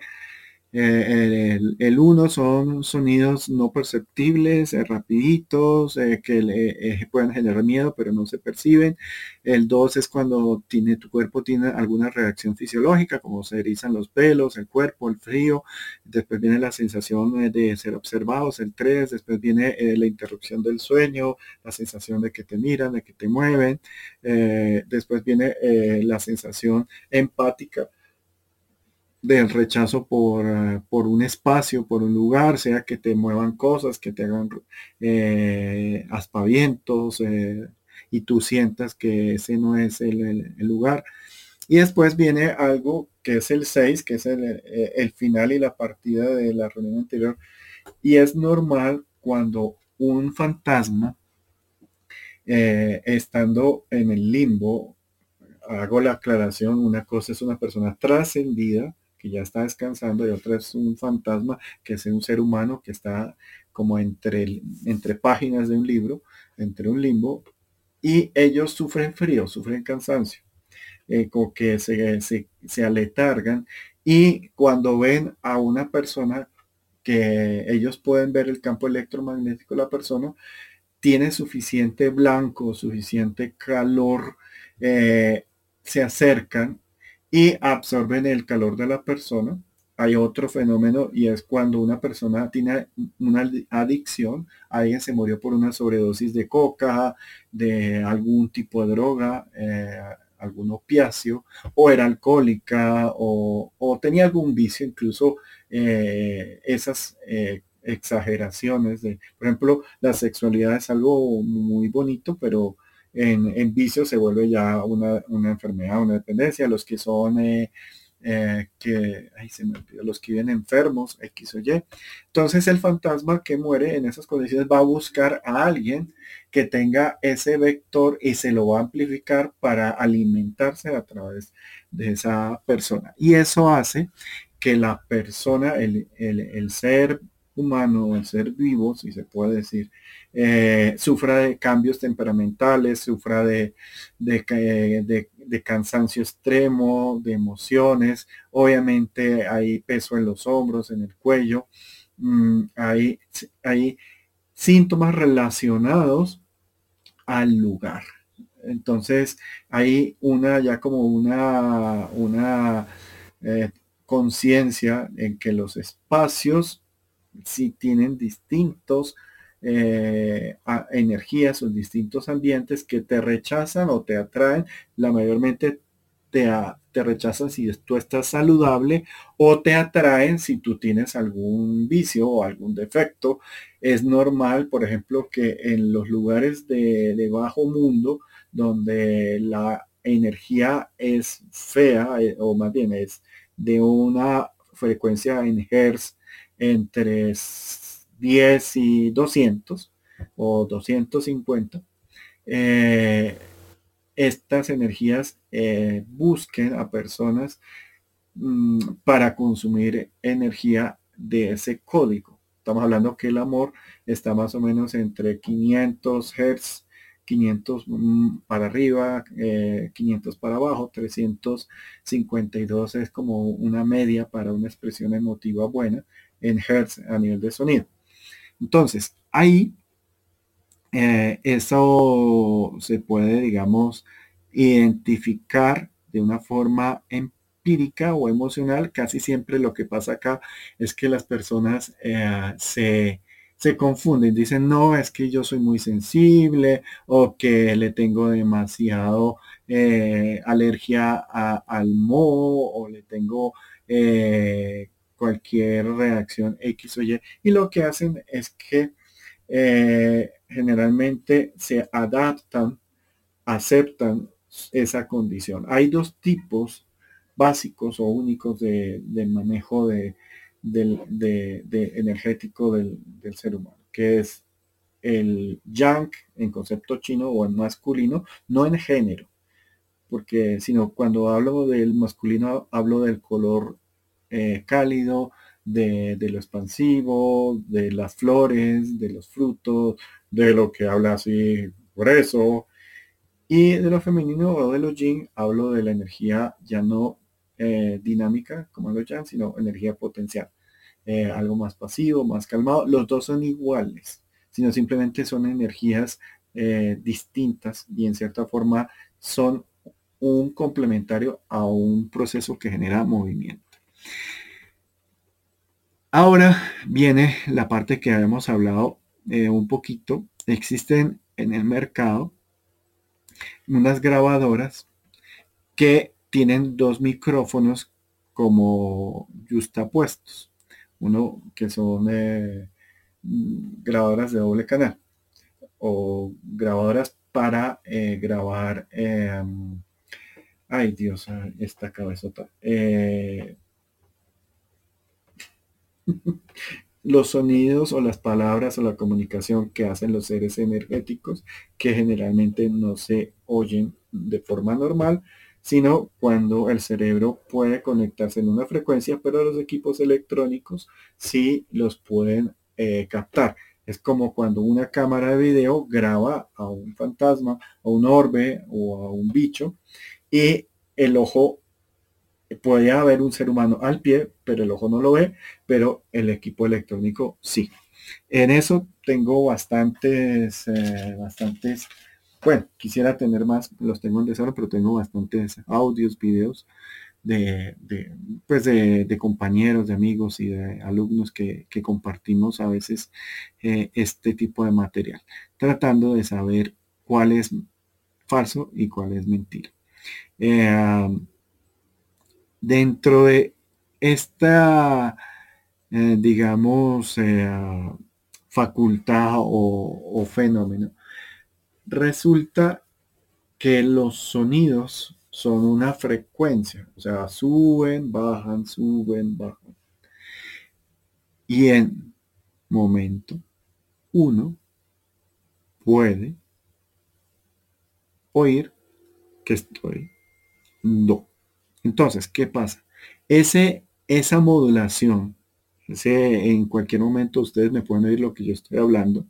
El uno son sonidos no perceptibles, rapiditos, que pueden generar miedo, pero no se perciben. El 2 es cuando tu cuerpo tiene alguna reacción fisiológica, como se erizan los pelos, el cuerpo, el frío. Después viene la sensación de ser observados, el 3. Después viene la interrupción del sueño, la sensación de que te miran, de que te mueven. Después viene la sensación empática, del rechazo por un espacio, por un lugar, sea que te muevan cosas, que te hagan aspavientos y tú sientas que ese no es el lugar. Y después viene algo que es el 6, que es el final y la partida de la reunión anterior. Y es normal cuando un fantasma, estando en el limbo, hago la aclaración, una cosa es una persona trascendida, que ya está descansando, y otra es un fantasma, que es un ser humano que está como entre páginas de un libro, entre un limbo, y ellos sufren frío, sufren cansancio, como que se aletargan, y cuando ven a una persona que ellos pueden ver el campo electromagnético de la persona, tiene suficiente blanco, suficiente calor, se acercan y absorben el calor de la persona. Hay otro fenómeno y es cuando una persona tiene una adicción, alguien se murió por una sobredosis de coca, de algún tipo de droga, algún opiáceo, o era alcohólica, o tenía algún vicio, incluso esas exageraciones de, por ejemplo, la sexualidad es algo muy bonito, pero en vicio se vuelve ya una enfermedad, una dependencia. Los que son los que viven enfermos, X o Y. Entonces el fantasma que muere en esas condiciones va a buscar a alguien que tenga ese vector y se lo va a amplificar para alimentarse a través de esa persona. Y eso hace que la persona, el ser humano, el ser vivo, si se puede decir, sufra de cambios temperamentales, sufra de cansancio extremo, de emociones. Obviamente hay peso en los hombros, en el cuello, hay síntomas relacionados al lugar. Entonces hay una conciencia en que los espacios si tienen distintos energías o distintos ambientes que te rechazan o te atraen. La mayormente te rechazan si tú estás saludable, o te atraen si tú tienes algún vicio o algún defecto. Es normal, por ejemplo, que en los lugares de bajo mundo, donde la energía es fea, o más bien es de una frecuencia en hertz entre 10 y 200 o 250, estas energías busquen a personas para consumir energía de ese código. Estamos hablando que el amor está más o menos entre 500 Hz, 500 para arriba, 500 para abajo, 352 es como una media para una expresión emotiva buena en hertz a nivel de sonido. Entonces ahí eso se puede, digamos, identificar de una forma empírica o emocional. Casi siempre lo que pasa acá es que las personas se confunden, dicen, no, es que yo soy muy sensible, o que le tengo demasiado alergia al moho, o le tengo cualquier reacción X o Y. Y lo que hacen es que generalmente se adaptan, aceptan esa condición. Hay dos tipos básicos o únicos de manejo de energético del ser humano, que es el yang en concepto chino o en masculino, no en género, porque sino cuando hablo del masculino hablo del color cálido, de lo expansivo, de las flores, de los frutos, de lo que habla así grueso, y de lo femenino o de lo yin hablo de la energía ya no dinámica como lo llaman, sino energía potencial, algo más pasivo, más calmado. Los dos son iguales, sino simplemente son energías distintas, y en cierta forma son un complementario a un proceso que genera movimiento. Ahora viene la parte que habíamos hablado un poquito. Existen en el mercado unas grabadoras que tienen dos micrófonos como yuxtapuestos, uno que son grabadoras de doble canal o grabadoras para grabar, ay Dios, esta cabezota, los sonidos o las palabras o la comunicación que hacen los seres energéticos, que generalmente no se oyen de forma normal, sino cuando el cerebro puede conectarse en una frecuencia, pero los equipos electrónicos sí los pueden captar. Es como cuando una cámara de video graba a un fantasma, a un orbe o a un bicho, y el ojo podría haber un ser humano al pie, pero el ojo no lo ve, pero el equipo electrónico sí. En eso tengo bastantes, bueno, quisiera tener más, los tengo en desarrollo, pero tengo bastantes audios, videos de compañeros, de amigos y de alumnos que compartimos a veces este tipo de material, tratando de saber cuál es falso y cuál es mentira. Dentro de esta, digamos, facultad o fenómeno, resulta que los sonidos son una frecuencia, o sea, suben, bajan. Y en momento uno puede oír que estoy do. Entonces, ¿qué pasa? Esa modulación, en cualquier momento ustedes me pueden oír lo que yo estoy hablando.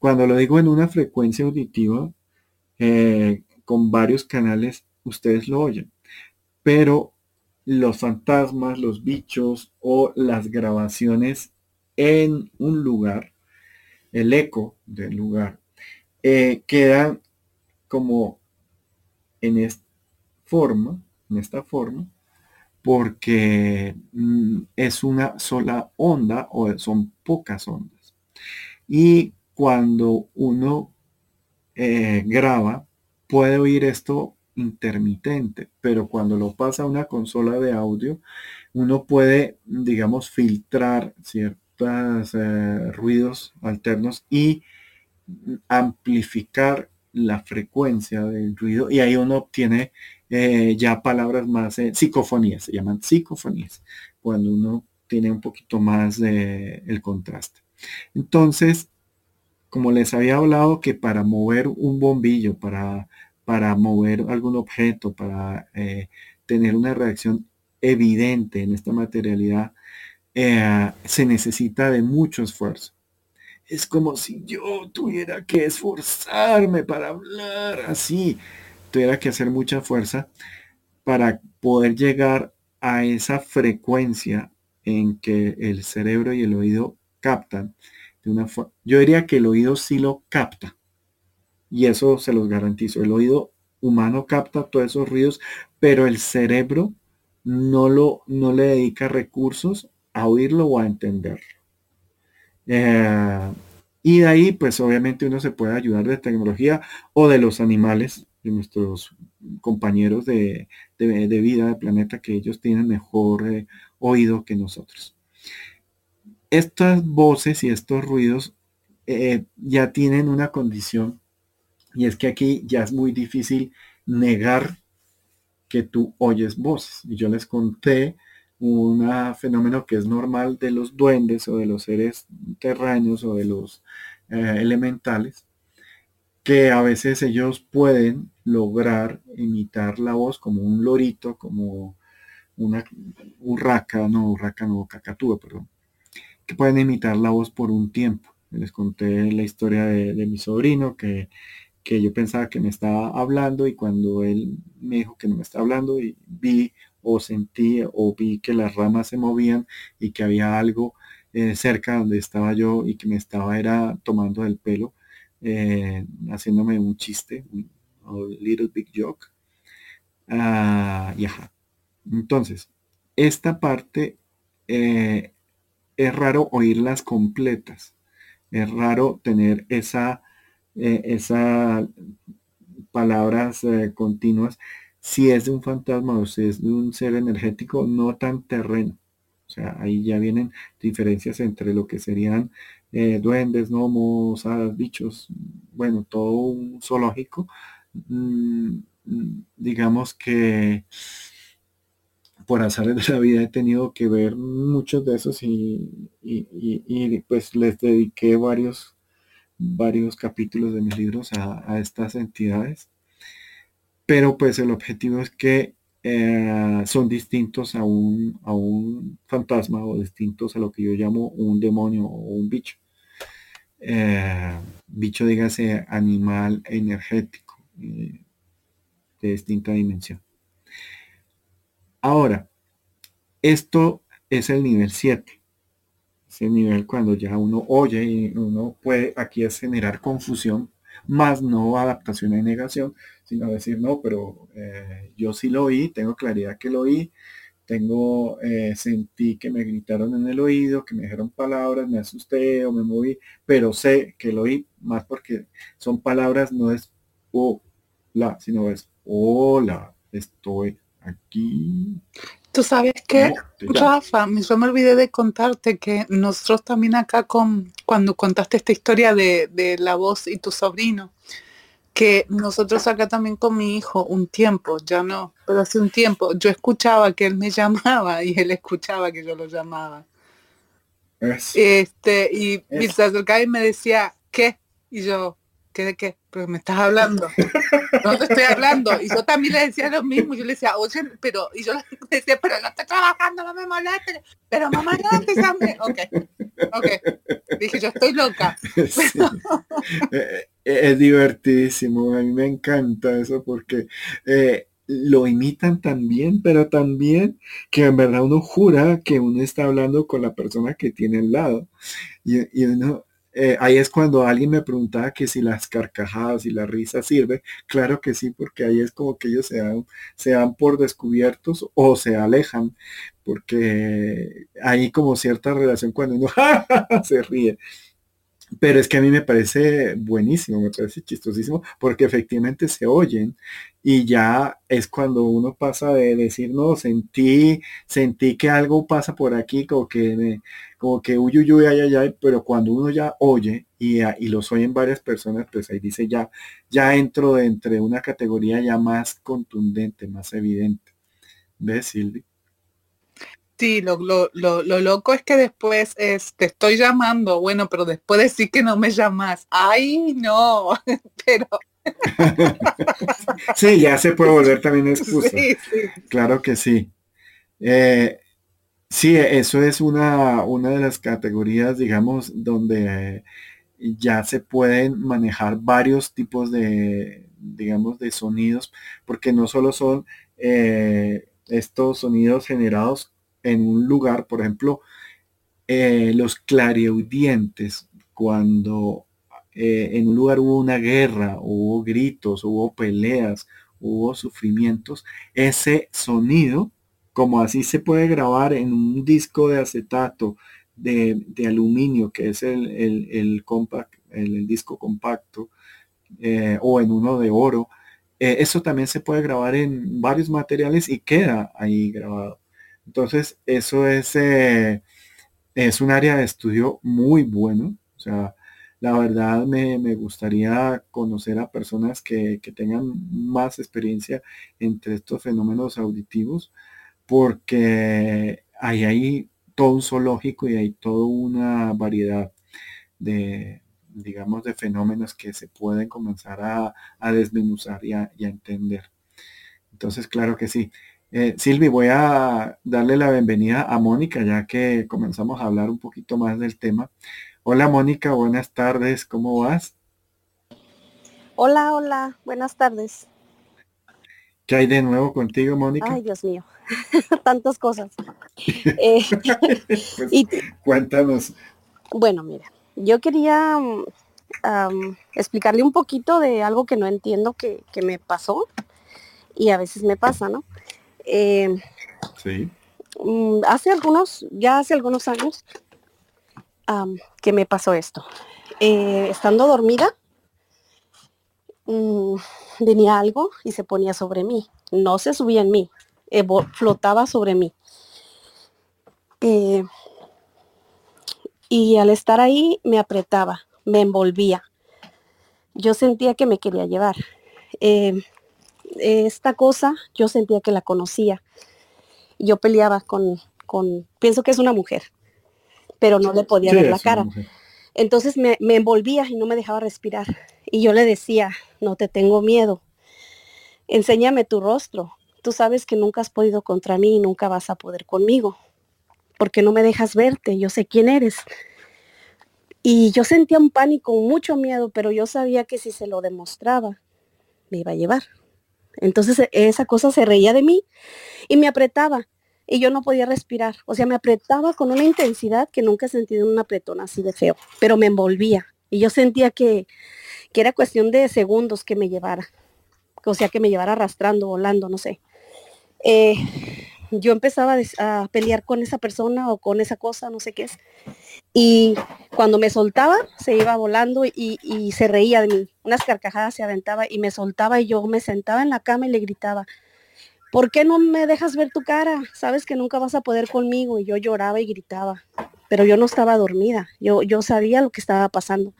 Cuando lo digo en una frecuencia auditiva, con varios canales, ustedes lo oyen. Pero los fantasmas, los bichos o las grabaciones en un lugar, el eco del lugar, quedan como en esta forma, porque es una sola onda o son pocas ondas. Y cuando uno graba, puede oír esto intermitente, pero cuando lo pasa a una consola de audio, uno puede, digamos, filtrar ciertos ruidos alternos y amplificar la frecuencia del ruido, y ahí uno obtiene ya palabras más, psicofonías, se llaman psicofonías, cuando uno tiene un poquito más de el contraste. Entonces, como les había hablado, que para mover un bombillo, para mover algún objeto, para tener una reacción evidente en esta materialidad, se necesita de mucho esfuerzo. Es como si yo tuviera que esforzarme para hablar así, tuviera que hacer mucha fuerza para poder llegar a esa frecuencia en que el cerebro y el oído captan. Yo diría que el oído sí lo capta, y eso se los garantizo. El oído humano capta todos esos ruidos, pero el cerebro no le dedica recursos a oírlo o a entenderlo. Y de ahí, pues obviamente uno se puede ayudar de tecnología o de los animales, de nuestros compañeros de vida, de planeta, que ellos tienen mejor oído que nosotros. Estas voces y estos ruidos ya tienen una condición, y es que aquí ya es muy difícil negar que tú oyes voces. Y yo les conté un fenómeno que es normal de los duendes o de los seres terráneos o de los elementales, que a veces ellos pueden lograr imitar la voz como un lorito, como una cacatúa, perdón, que pueden imitar la voz por un tiempo. Les conté la historia de mi sobrino, que yo pensaba que me estaba hablando, y cuando él me dijo que no me estaba hablando, y vi que las ramas se movían y que había algo cerca donde estaba yo, y que me estaba era tomando del pelo, haciéndome un chiste, a little big joke. Entonces, esta parte es raro oírlas completas, es raro tener esas palabras continuas. Si es de un fantasma o si es de un ser energético, no tan terreno. O sea, ahí ya vienen diferencias entre lo que serían duendes, gnomos, hadas, bichos, bueno, todo un zoológico. Digamos que por azares de la vida he tenido que ver muchos de esos, y pues les dediqué varios capítulos de mis libros a estas entidades. Pero pues el objetivo es que son distintos a un fantasma, o distintos a lo que yo llamo un demonio o un bicho. Bicho, dígase, animal energético de distinta dimensión. Ahora, esto es el nivel 7. Es el nivel cuando ya uno oye y uno puede, aquí es generar confusión, más no adaptación a negación, sino decir, no, pero yo sí lo oí, tengo claridad que lo oí, tengo, sentí que me gritaron en el oído, que me dijeron palabras, me asusté o me moví, pero sé que lo oí, más porque son palabras, no es hola, sino es hola, estoy aquí. Tú sabes que, Rafa, yo me olvidé de contarte que nosotros también acá, cuando contaste esta historia de la voz y tu sobrino, que nosotros acá también con mi hijo un tiempo, ya no, pero hace un tiempo, yo escuchaba que él me llamaba y él escuchaba que yo lo llamaba. Y se acercaba y me decía, ¿qué? Y yo, ¿qué de qué? Pero me estás hablando. No te estoy hablando. Y yo también le decía lo mismo. Yo le decía, oye, pero... Y yo le decía, pero no estoy trabajando, no me molestes. Pero mamá, no te llame. Ok. Dije, yo estoy loca. Sí. Es divertidísimo, a mí me encanta eso porque lo imitan tan bien, pero tan bien que en verdad uno jura que uno está hablando con la persona que tiene al lado. Y uno, ahí es cuando alguien me preguntaba que si las carcajadas y la risa sirve. Claro que sí, porque ahí es como que ellos se dan por descubiertos o se alejan, porque hay como cierta relación cuando uno se ríe. Pero es que a mí me parece buenísimo, me parece chistosísimo, porque efectivamente se oyen y ya es cuando uno pasa de decir, no, sentí que algo pasa por aquí, como que uy, uy, uy, ay, ay, ay, pero cuando uno ya oye y los oyen varias personas, pues ahí dice ya entro dentro de una categoría ya más contundente, más evidente. ¿Ves, Silvi? Sí, lo loco es que después te estoy llamando, bueno, pero después decir que no me llamas. ¡Ay, no! Pero... Sí, ya se puede volver también excusa. Sí. Claro que sí. Sí, eso es una de las categorías, digamos, donde ya se pueden manejar varios tipos de, digamos, de sonidos, porque no solo son estos sonidos generados en un lugar, por ejemplo, los clariaudientes, cuando en un lugar hubo una guerra, hubo gritos, hubo peleas, hubo sufrimientos, ese sonido, como así se puede grabar en un disco de acetato, de aluminio, que es el disco compacto, o en uno de oro, eso también se puede grabar en varios materiales y queda ahí grabado. Entonces, eso es un área de estudio muy bueno. O sea, la verdad me gustaría conocer a personas que tengan más experiencia entre estos fenómenos auditivos, porque ahí hay todo un zoológico y hay toda una variedad de, digamos, de fenómenos que se pueden comenzar a desmenuzar y a entender. Entonces, claro que sí. Silvi, voy a darle la bienvenida a Mónica, ya que comenzamos a hablar un poquito más del tema. Hola Mónica, buenas tardes, ¿cómo vas? Hola, buenas tardes. ¿Qué hay de nuevo contigo, Mónica? Ay, Dios mío, tantas cosas. Pues, cuéntanos. Bueno, mira, yo quería explicarle un poquito de algo que no entiendo que me pasó, y a veces me pasa, ¿no? Sí. Hace algunos años que me pasó esto. Estando dormida, venía algo y se ponía sobre mí. No se subía en mí, flotaba sobre mí. Y al estar ahí me apretaba, me envolvía. Yo sentía que me quería llevar. Esta cosa yo sentía que la conocía. Yo peleaba con pienso que es una mujer, pero no le podía ver la cara. Entonces me envolvía y no me dejaba respirar. Y yo le decía, no te tengo miedo. Enséñame tu rostro. Tú sabes que nunca has podido contra mí y nunca vas a poder conmigo. ¿Por qué no me dejas verte? Yo sé quién eres. Y yo sentía un pánico, mucho miedo, pero yo sabía que si se lo demostraba, me iba a llevar. Entonces esa cosa se reía de mí y me apretaba y yo no podía respirar. O sea, me apretaba con una intensidad que nunca he sentido en un apretón así de feo, pero me envolvía y yo sentía que era cuestión de segundos que me llevara. O sea, que me llevara arrastrando, volando, no sé. Yo empezaba a pelear con esa persona o con esa cosa, no sé qué es. Y cuando me soltaba, se iba volando y se reía de mí. Unas carcajadas se aventaba y me soltaba y yo me sentaba en la cama y le gritaba, ¿por qué no me dejas ver tu cara? Sabes que nunca vas a poder conmigo. Y yo lloraba y gritaba, pero yo no estaba dormida. Yo sabía lo que estaba pasando.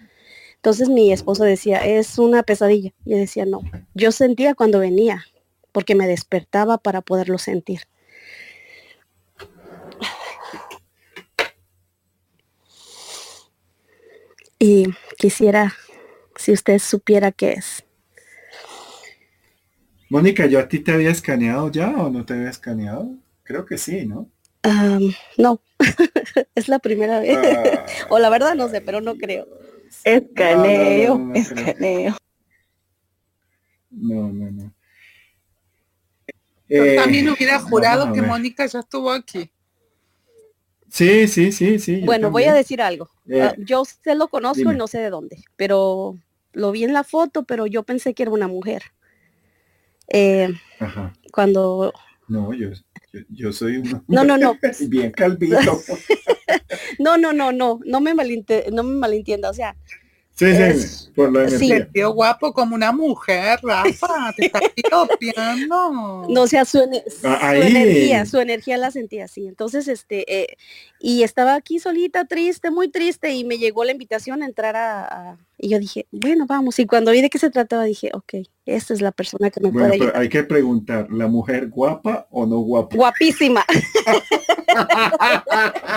Entonces mi esposo decía, es una pesadilla. Yo decía, no. Yo sentía cuando venía, porque me despertaba para poderlo sentir. Y quisiera, si usted supiera qué es. Mónica, ¿yo a ti te había escaneado ya o no te había escaneado? Creo que sí, ¿no? No, es la primera vez. O la verdad no sé, pero no creo. Escaneo. No. Yo también hubiera jurado que Mónica ya estuvo aquí. Sí. Bueno, voy a decir algo. Yo se lo conozco dime. Y no sé de dónde, pero lo vi en la foto, pero yo pensé que era una mujer. Ajá. Cuando... No, yo soy una mujer. No. Bien calvito. No me malentienda, o sea... Sí, por lo de sí. Tío guapo como una mujer, Rafa, te estás piropeando. No, o sea, su energía la sentía así. Entonces, y estaba aquí solita, triste, muy triste, y me llegó la invitación a entrar y yo dije, bueno, vamos. Y cuando vi de qué se trataba, dije, ok, esta es la persona que me puede ayudar. Hay que preguntar, ¿la mujer guapa o no guapa? Guapísima.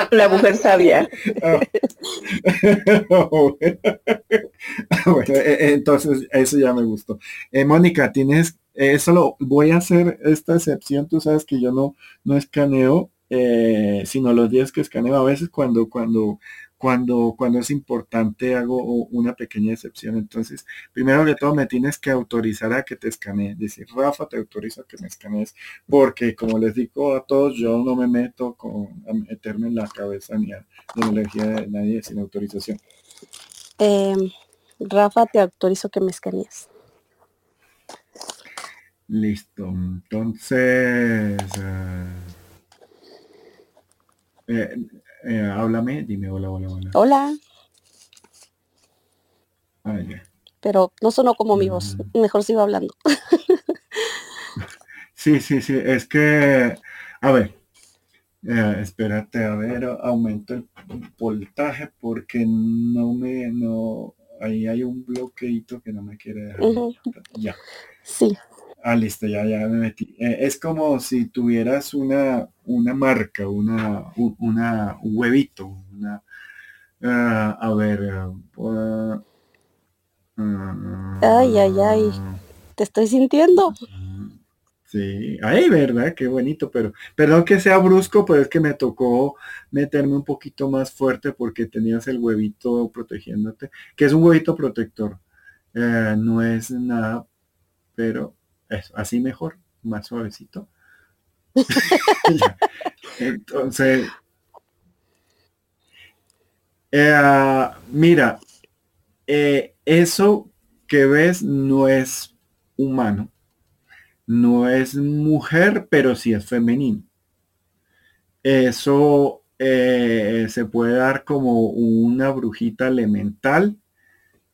La mujer sabia. Bueno, entonces eso ya me gustó. Mónica, tienes solo voy a hacer esta excepción. Tú sabes que yo no escaneo, sino los días que escaneo. A veces cuando es importante hago una pequeña excepción. Entonces, primero que todo me tienes que autorizar a que te escanee. Decir, Rafa, te autorizo a que me escanees, porque como les digo a todos, yo no me meto a meterme en la cabeza ni a la energía de nadie sin autorización. Rafa, te autorizo que me escanees. Listo. Entonces, háblame, dime hola. Hola. Ah, yeah. Pero no sonó como mi voz, mejor sigo hablando. Sí, es que, a ver, espérate, a ver, aumento el voltaje porque no, ahí hay un bloqueito que no me quiere dejar. Uh-huh. Ya. Sí. Ah, listo, ya me metí. Es como si tuvieras una marca, una huevito, a ver. Ay, te estoy sintiendo. Sí, ay, verdad, qué bonito, pero perdón que sea brusco, pero es que me tocó meterme un poquito más fuerte porque tenías el huevito protegiéndote, que es un huevito protector. No es nada, pero... Eso, así mejor, más suavecito. Entonces, mira, eso que ves no es humano, no es mujer, pero sí es femenino. Eso se puede dar como una brujita elemental,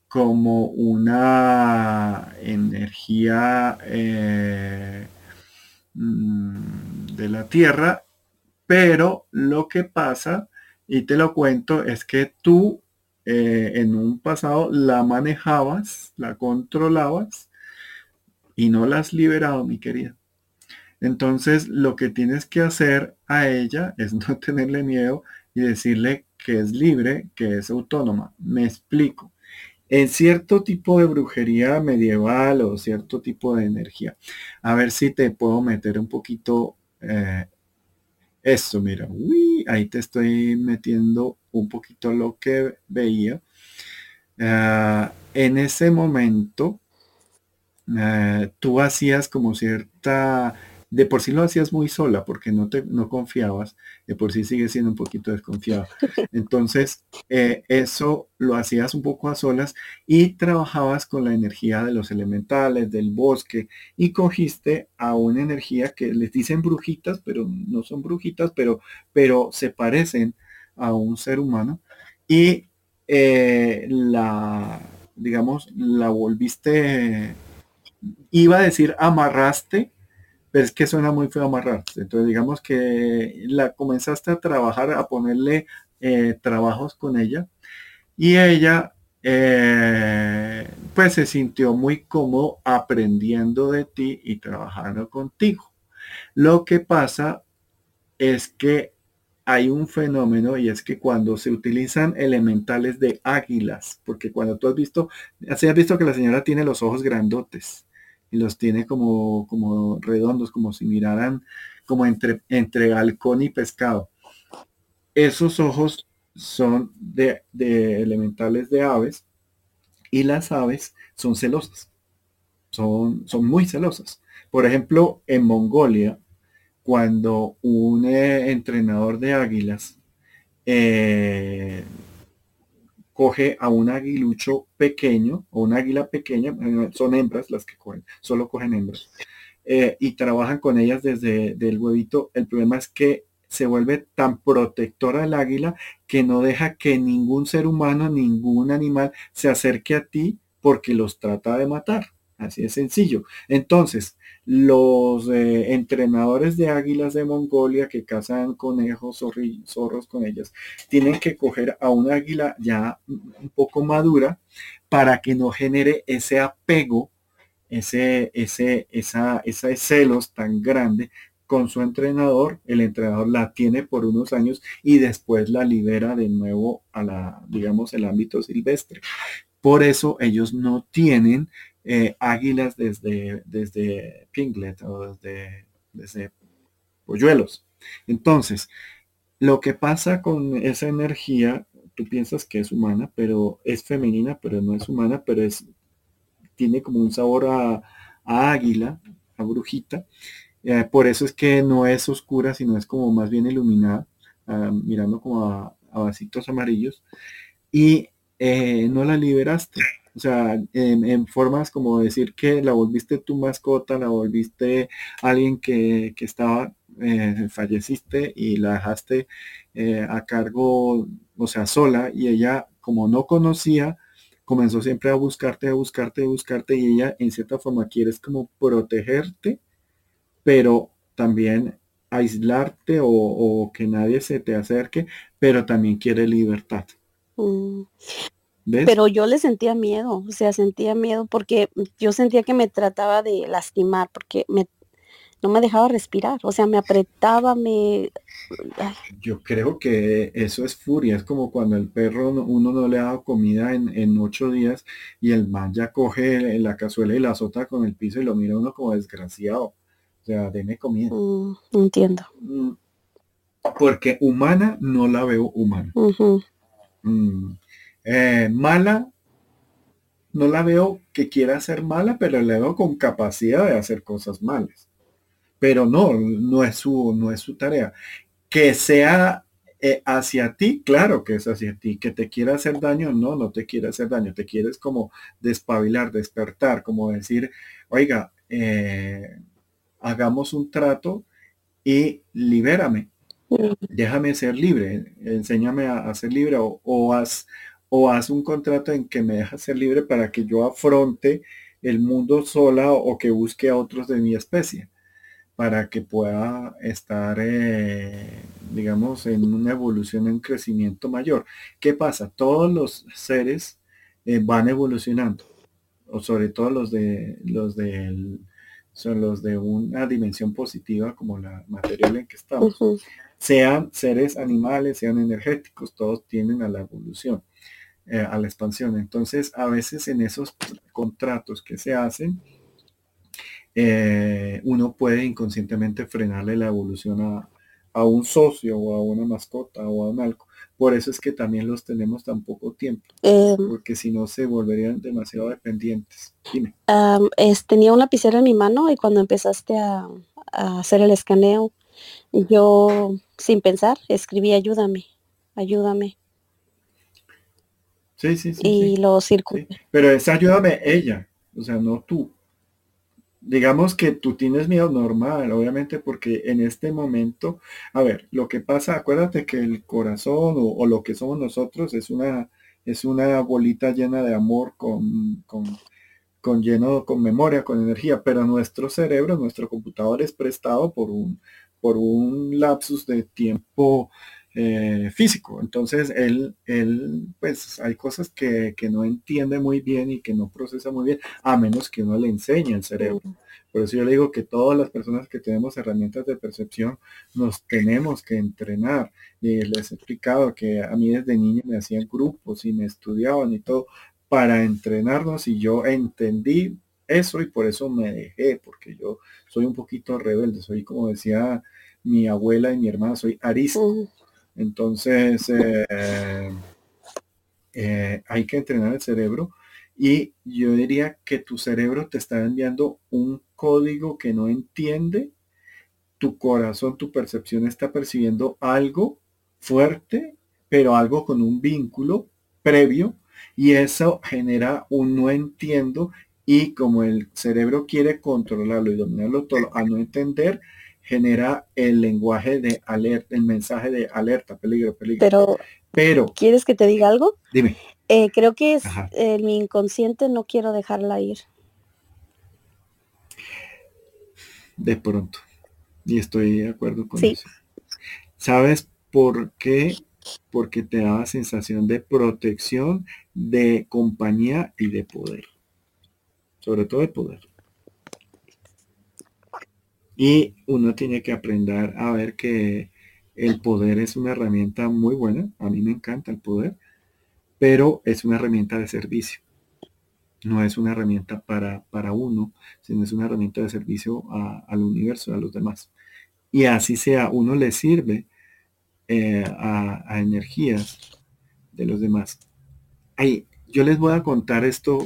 como una energía de la tierra, pero lo que pasa, y te lo cuento, es que tú en un pasado la manejabas, la controlabas y no la has liberado, mi querida. Entonces lo que tienes que hacer a ella es no tenerle miedo y decirle que es libre, que es autónoma. Me explico. En cierto tipo de brujería medieval o cierto tipo de energía. A ver si te puedo meter un poquito esto, mira. Uy, ahí te estoy metiendo un poquito lo que veía. En ese momento tú hacías como cierta, de por sí lo hacías muy sola porque no confiabas, de por sí sigues siendo un poquito desconfiado. Entonces, eso lo hacías un poco a solas y trabajabas con la energía de los elementales, del bosque, y cogiste a una energía que les dicen brujitas, pero no son brujitas, pero se parecen a un ser humano, y la volviste, iba a decir amarraste, pero es que suena muy feo amarrarse. Entonces digamos que la comenzaste a trabajar, a ponerle trabajos con ella, y ella pues se sintió muy cómodo aprendiendo de ti y trabajando contigo. Lo que pasa es que hay un fenómeno, y es que cuando se utilizan elementales de águilas, porque cuando tú has visto que la señora tiene los ojos grandotes, y los tiene como redondos, como si miraran como entre halcón y pescado. Esos ojos son de elementales de aves, y las aves son celosas, son muy celosas. Por ejemplo, en Mongolia, cuando un entrenador de águilas coge a un aguilucho pequeño o una águila pequeña, son hembras las que cogen, solo cogen hembras, y trabajan con ellas desde el huevito. El problema es que se vuelve tan protectora el águila que no deja que ningún ser humano, ningún animal se acerque a ti porque los trata de matar. Así de sencillo. Entonces, los entrenadores de águilas de Mongolia que cazan conejos o zorros con ellas, tienen que coger a una águila ya un poco madura para que no genere ese apego, ese celos tan grande con su entrenador. El entrenador la tiene por unos años y después la libera de nuevo a el ámbito silvestre. Por eso ellos no tienen águilas desde pinglet o desde polluelos. Entonces, lo que pasa con esa energía, tú piensas que es humana, pero es femenina, pero no es humana, pero tiene como un sabor a águila, a brujita. Por eso es que no es oscura, sino es como más bien iluminada, mirando como a vasitos amarillos, y no la liberaste. O sea, en formas como decir que la volviste tu mascota, la volviste alguien que estaba, falleciste y la dejaste a cargo, o sea, sola, y ella, como no conocía, comenzó siempre a buscarte, y ella en cierta forma quieres como protegerte, pero también aislarte o que nadie se te acerque, pero también quiere libertad. ¿Ves? Pero yo le sentía miedo, o sea, sentía miedo porque yo sentía que me trataba de lastimar, porque no me dejaba respirar, o sea, me apretaba, Ay. Yo creo que eso es furia, es como cuando el perro, uno no le ha dado comida en 8 días y el man ya coge la cazuela y la azota con el piso y lo mira uno como desgraciado, o sea, deme comida. Entiendo. Porque humana no la veo humana. Uh-huh. Mala, no la veo que quiera ser mala, pero la veo con capacidad de hacer cosas malas. Pero no es su tarea. Que sea hacia ti, claro que es hacia ti. Que te quiera hacer daño, no te quiere hacer daño. Te quieres como despabilar, despertar, como decir, oiga, hagamos un trato y libérame. Déjame ser libre, enséñame a ser libre, o haz un contrato en que me dejas ser libre para que yo afronte el mundo sola, o que busque a otros de mi especie, para que pueda estar, digamos, en una evolución, en crecimiento mayor. ¿Qué pasa? Todos los seres van evolucionando, o sobre todo los de una dimensión positiva como la material en que estamos. Uh-huh. Sean seres animales, sean energéticos, todos tienden a la evolución, a la expansión. Entonces, a veces en esos contratos que se hacen, uno puede inconscientemente frenarle la evolución a a un socio o a una mascota o a un algo. Por eso es que también los tenemos tan poco tiempo, porque si no se volverían demasiado dependientes. Dime. Tenía un lapicero en mi mano y cuando empezaste a hacer el escaneo, yo sin pensar escribí ayúdame. Sí. Y sí, lo circulé. Sí. Pero es ayúdame ella, o sea, no tú. Digamos que tú tienes miedo, normal, obviamente, porque en este momento, a ver, lo que pasa, acuérdate que el corazón o lo que somos nosotros es una bolita llena de amor con lleno, con memoria, con energía, pero nuestro cerebro, nuestro computador es prestado por un lapsus de tiempo físico. Entonces él pues hay cosas que no entiende muy bien y que no procesa muy bien, a menos que uno le enseñe el cerebro. Por eso yo le digo que todas las personas que tenemos herramientas de percepción nos tenemos que entrenar. Y les he explicado que a mí desde niño me hacían grupos y me estudiaban y todo para entrenarnos, y yo entendí eso y por eso me dejé, porque yo soy un poquito rebelde, soy, como decía mi abuela y mi hermana, soy arisco. Entonces hay que entrenar el cerebro, y yo diría que tu cerebro te está enviando un código que no entiende, tu corazón, tu percepción está percibiendo algo fuerte, pero algo con un vínculo previo, y eso genera un no entiendo, y como el cerebro quiere controlarlo y dominarlo todo, al no entender, genera el lenguaje de alerta, el mensaje de alerta, peligro. Pero ¿quieres que te diga algo? Dime. Creo que es mi inconsciente, no quiero dejarla ir. De pronto. Y estoy de acuerdo con eso. ¿Sabes por qué? Porque te da sensación de protección, de compañía y de poder. Sobre todo de poder. Y uno tiene que aprender a ver que el poder es una herramienta muy buena. A mí me encanta el poder, pero es una herramienta de servicio. No es una herramienta para uno, sino es una herramienta de servicio al universo, a los demás. Y así sea, uno le sirve a energías de los demás. Ay, yo les voy a contar esto.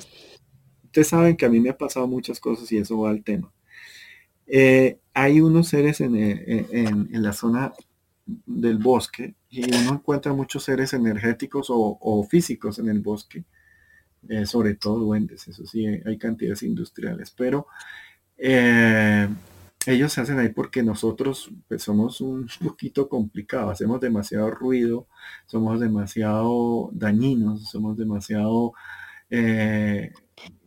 Ustedes saben que a mí me ha pasado muchas cosas y eso va al tema. Hay unos seres en la zona del bosque, y uno encuentra muchos seres energéticos o físicos en el bosque, sobre todo duendes, eso sí, hay cantidades industriales, pero ellos se hacen ahí porque nosotros pues, somos un poquito complicados, hacemos demasiado ruido, somos demasiado dañinos, somos demasiado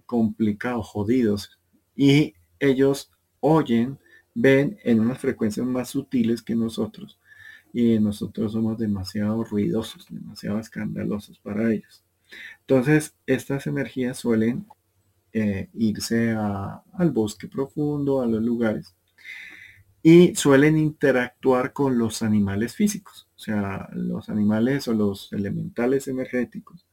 complicados, jodidos, y ellos oyen, ven en unas frecuencias más sutiles que nosotros, y nosotros somos demasiado ruidosos, demasiado escandalosos para ellos. Entonces estas energías suelen irse al bosque profundo, a los lugares, y suelen interactuar con los animales físicos, o sea, los animales o los elementales energéticos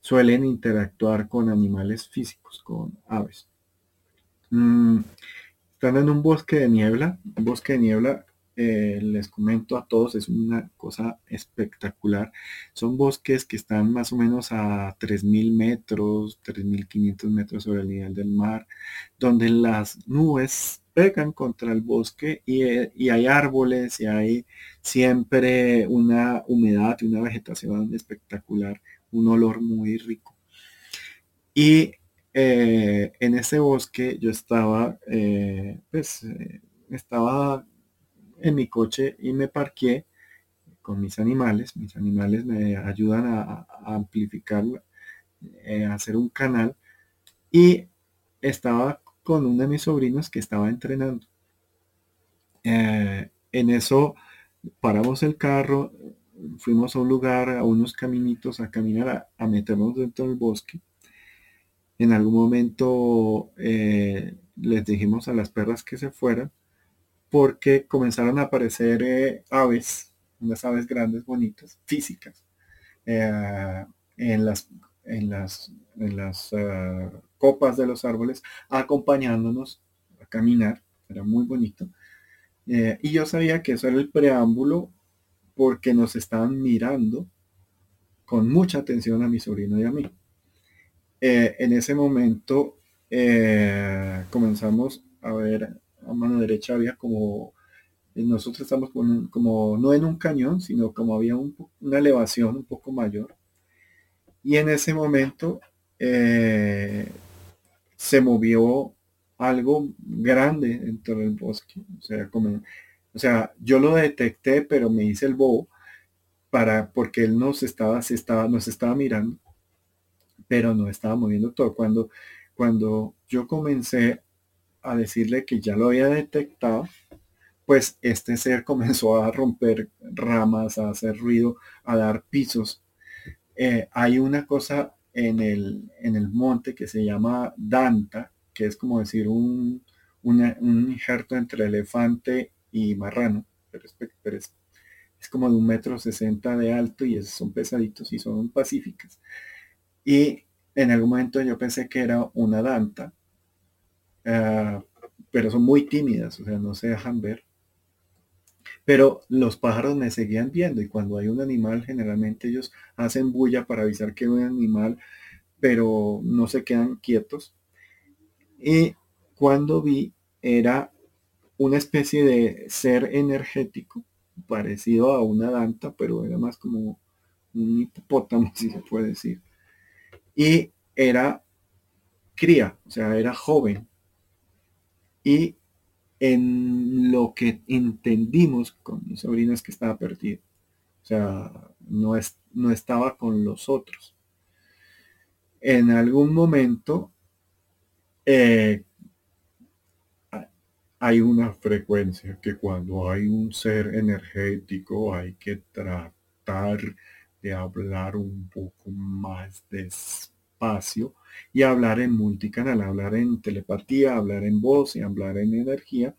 suelen interactuar con animales físicos, con aves. Están en un bosque de niebla. Un bosque de niebla, les comento a todos, es una cosa espectacular. Son bosques que están más o menos a 3.000 metros, 3.500 metros sobre el nivel del mar, donde las nubes pegan contra el bosque y hay árboles y hay siempre una humedad y una vegetación espectacular, un olor muy rico. Y en ese bosque yo estaba en mi coche y me parqué con mis animales. Mis animales me ayudan a amplificar, a hacer un canal, y estaba con uno de mis sobrinos que estaba entrenando. En eso paramos el carro, fuimos a un lugar, a unos caminitos, a caminar, a meternos dentro del bosque. En algún momento les dijimos a las perras que se fueran, porque comenzaron a aparecer aves, unas aves grandes, bonitas, físicas, en las copas de los árboles, acompañándonos a caminar. Era muy bonito. Y yo sabía que eso era el preámbulo porque nos estaban mirando con mucha atención a mi sobrino y a mí. En ese momento comenzamos a ver, a mano derecha había como, nosotros estamos como no en un cañón, sino como había una elevación un poco mayor. Y en ese momento se movió algo grande dentro del bosque. O sea, yo lo detecté, pero me hice el bobo porque él nos estaba mirando, pero no estaba moviendo todo. Cuando yo comencé a decirle que ya lo había detectado, pues este ser comenzó a romper ramas, a hacer ruido, a dar pisos. Hay una cosa en el monte que se llama danta, que es como decir un injerto entre elefante y marrano, pero es como de 1,60 m de alto y son pesaditos y son pacíficas. Y en algún momento yo pensé que era una danta, pero son muy tímidas, o sea, no se dejan ver. Pero los pájaros me seguían viendo y cuando hay un animal, generalmente ellos hacen bulla para avisar que hay un animal, pero no se quedan quietos. Y cuando vi, era una especie de ser energético, parecido a una danta, pero era más como un hipopótamo, si se puede decir. Y era cría, o sea, era joven. Y en lo que entendimos con mi sobrina es que estaba perdido. O sea, no estaba con los otros. En algún momento hay una frecuencia que cuando hay un ser energético hay que tratar de hablar un poco más despacio y hablar en multicanal, hablar en telepatía, hablar en voz y hablar en energía.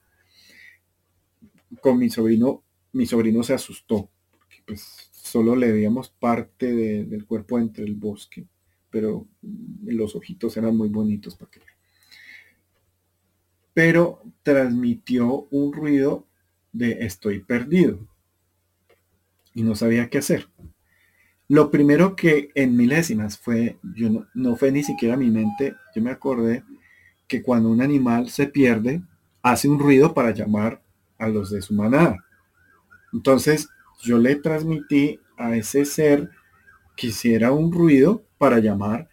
Con mi sobrino se asustó, porque pues solo le veíamos parte del cuerpo entre el bosque, pero los ojitos eran muy bonitos para que... Pero transmitió un ruido de estoy perdido y no sabía qué hacer. Lo primero que en milésimas fue, no fue ni siquiera mi mente, yo me acordé que cuando un animal se pierde, hace un ruido para llamar a los de su manada. Entonces yo le transmití a ese ser que hiciera un ruido para llamar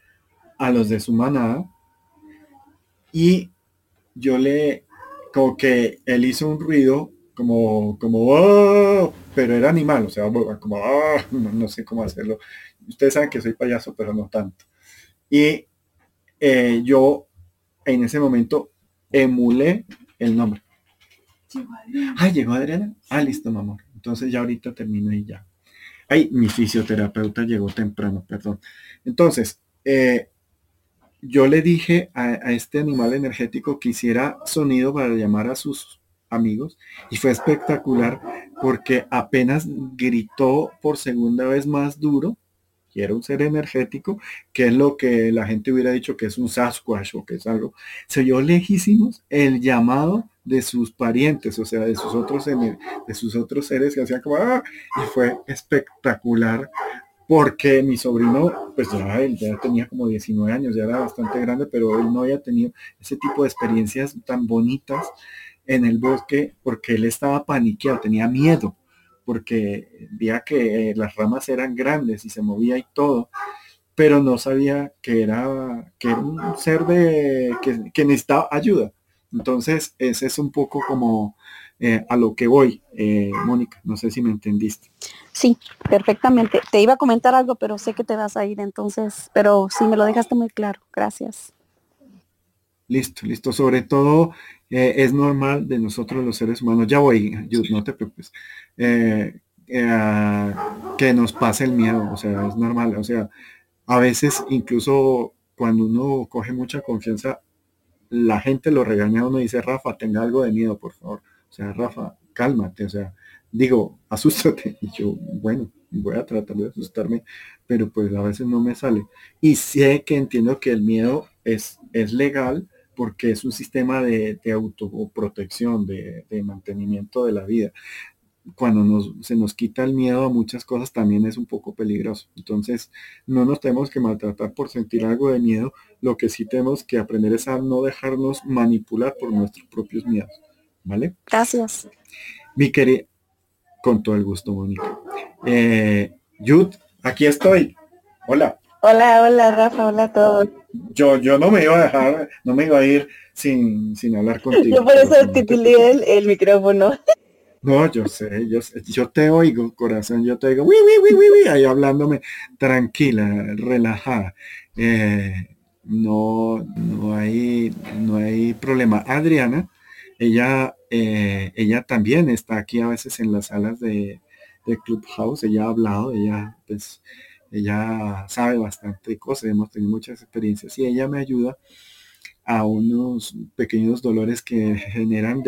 a los de su manada y yo como que él hizo un ruido como ¡oh! Pero era animal, o sea, como ¡oh! No sé cómo hacerlo. Ustedes saben que soy payaso, pero no tanto. Y yo en ese momento emulé el nombre. Llegó Adriana. Ah, listo, mi amor. Entonces ya ahorita termino y ya. Ay, mi fisioterapeuta llegó temprano, perdón. Entonces, yo le dije a este animal energético que hiciera sonido para llamar a sus amigos y fue espectacular porque apenas gritó por segunda vez más duro y era un ser energético, que es lo que la gente hubiera dicho que es un Sasquatch o que es algo. Se oyó lejísimos el llamado de sus parientes, o sea, de sus otros seres que hacían como ¡ah! Y fue espectacular porque mi sobrino, pues ya él ya tenía como 19 años, ya era bastante grande, pero él no había tenido ese tipo de experiencias tan bonitas en el bosque, porque él estaba paniqueado, tenía miedo, porque veía que las ramas eran grandes y se movía y todo, pero no sabía que era un ser que necesitaba ayuda. Entonces, ese es un poco como a lo que voy, Mónica, no sé si me entendiste. Sí, perfectamente. Te iba a comentar algo, pero sé que te vas a ir, entonces, pero sí, me lo dejaste muy claro. Gracias. Listo. Sobre todo es normal de nosotros los seres humanos. Ya voy, Jude, no te preocupes. Que nos pase el miedo, o sea, es normal. O sea, a veces incluso cuando uno coge mucha confianza, la gente lo regaña a uno y dice, Rafa, tenga algo de miedo, por favor. O sea, Rafa, cálmate, o sea, digo, asústate. Y yo, bueno, voy a tratar de asustarme, pero pues a veces no me sale. Y sé que entiendo que el miedo es legal, porque es un sistema de autoprotección, de mantenimiento de la vida. Cuando se nos quita el miedo a muchas cosas también es un poco peligroso. Entonces, no nos tenemos que maltratar por sentir algo de miedo. Lo que sí tenemos que aprender es a no dejarnos manipular por nuestros propios miedos. ¿Vale? Gracias. Mi querida, con todo el gusto, Mónica. Yud, aquí estoy. Hola. Hola, hola, Rafa, hola a todos. Yo no me iba a dejar, no me iba a ir sin hablar contigo. Yo por eso titulé el micrófono. No, yo sé, yo te oigo, corazón, yo te oigo, uy, uy, uy, uy, ahí hablándome tranquila, relajada. No hay problema. Adriana, ella también está aquí a veces en las salas de Clubhouse, ella ha hablado, ella sabe bastante de cosas, hemos tenido muchas experiencias y ella me ayuda a unos pequeños dolores que generan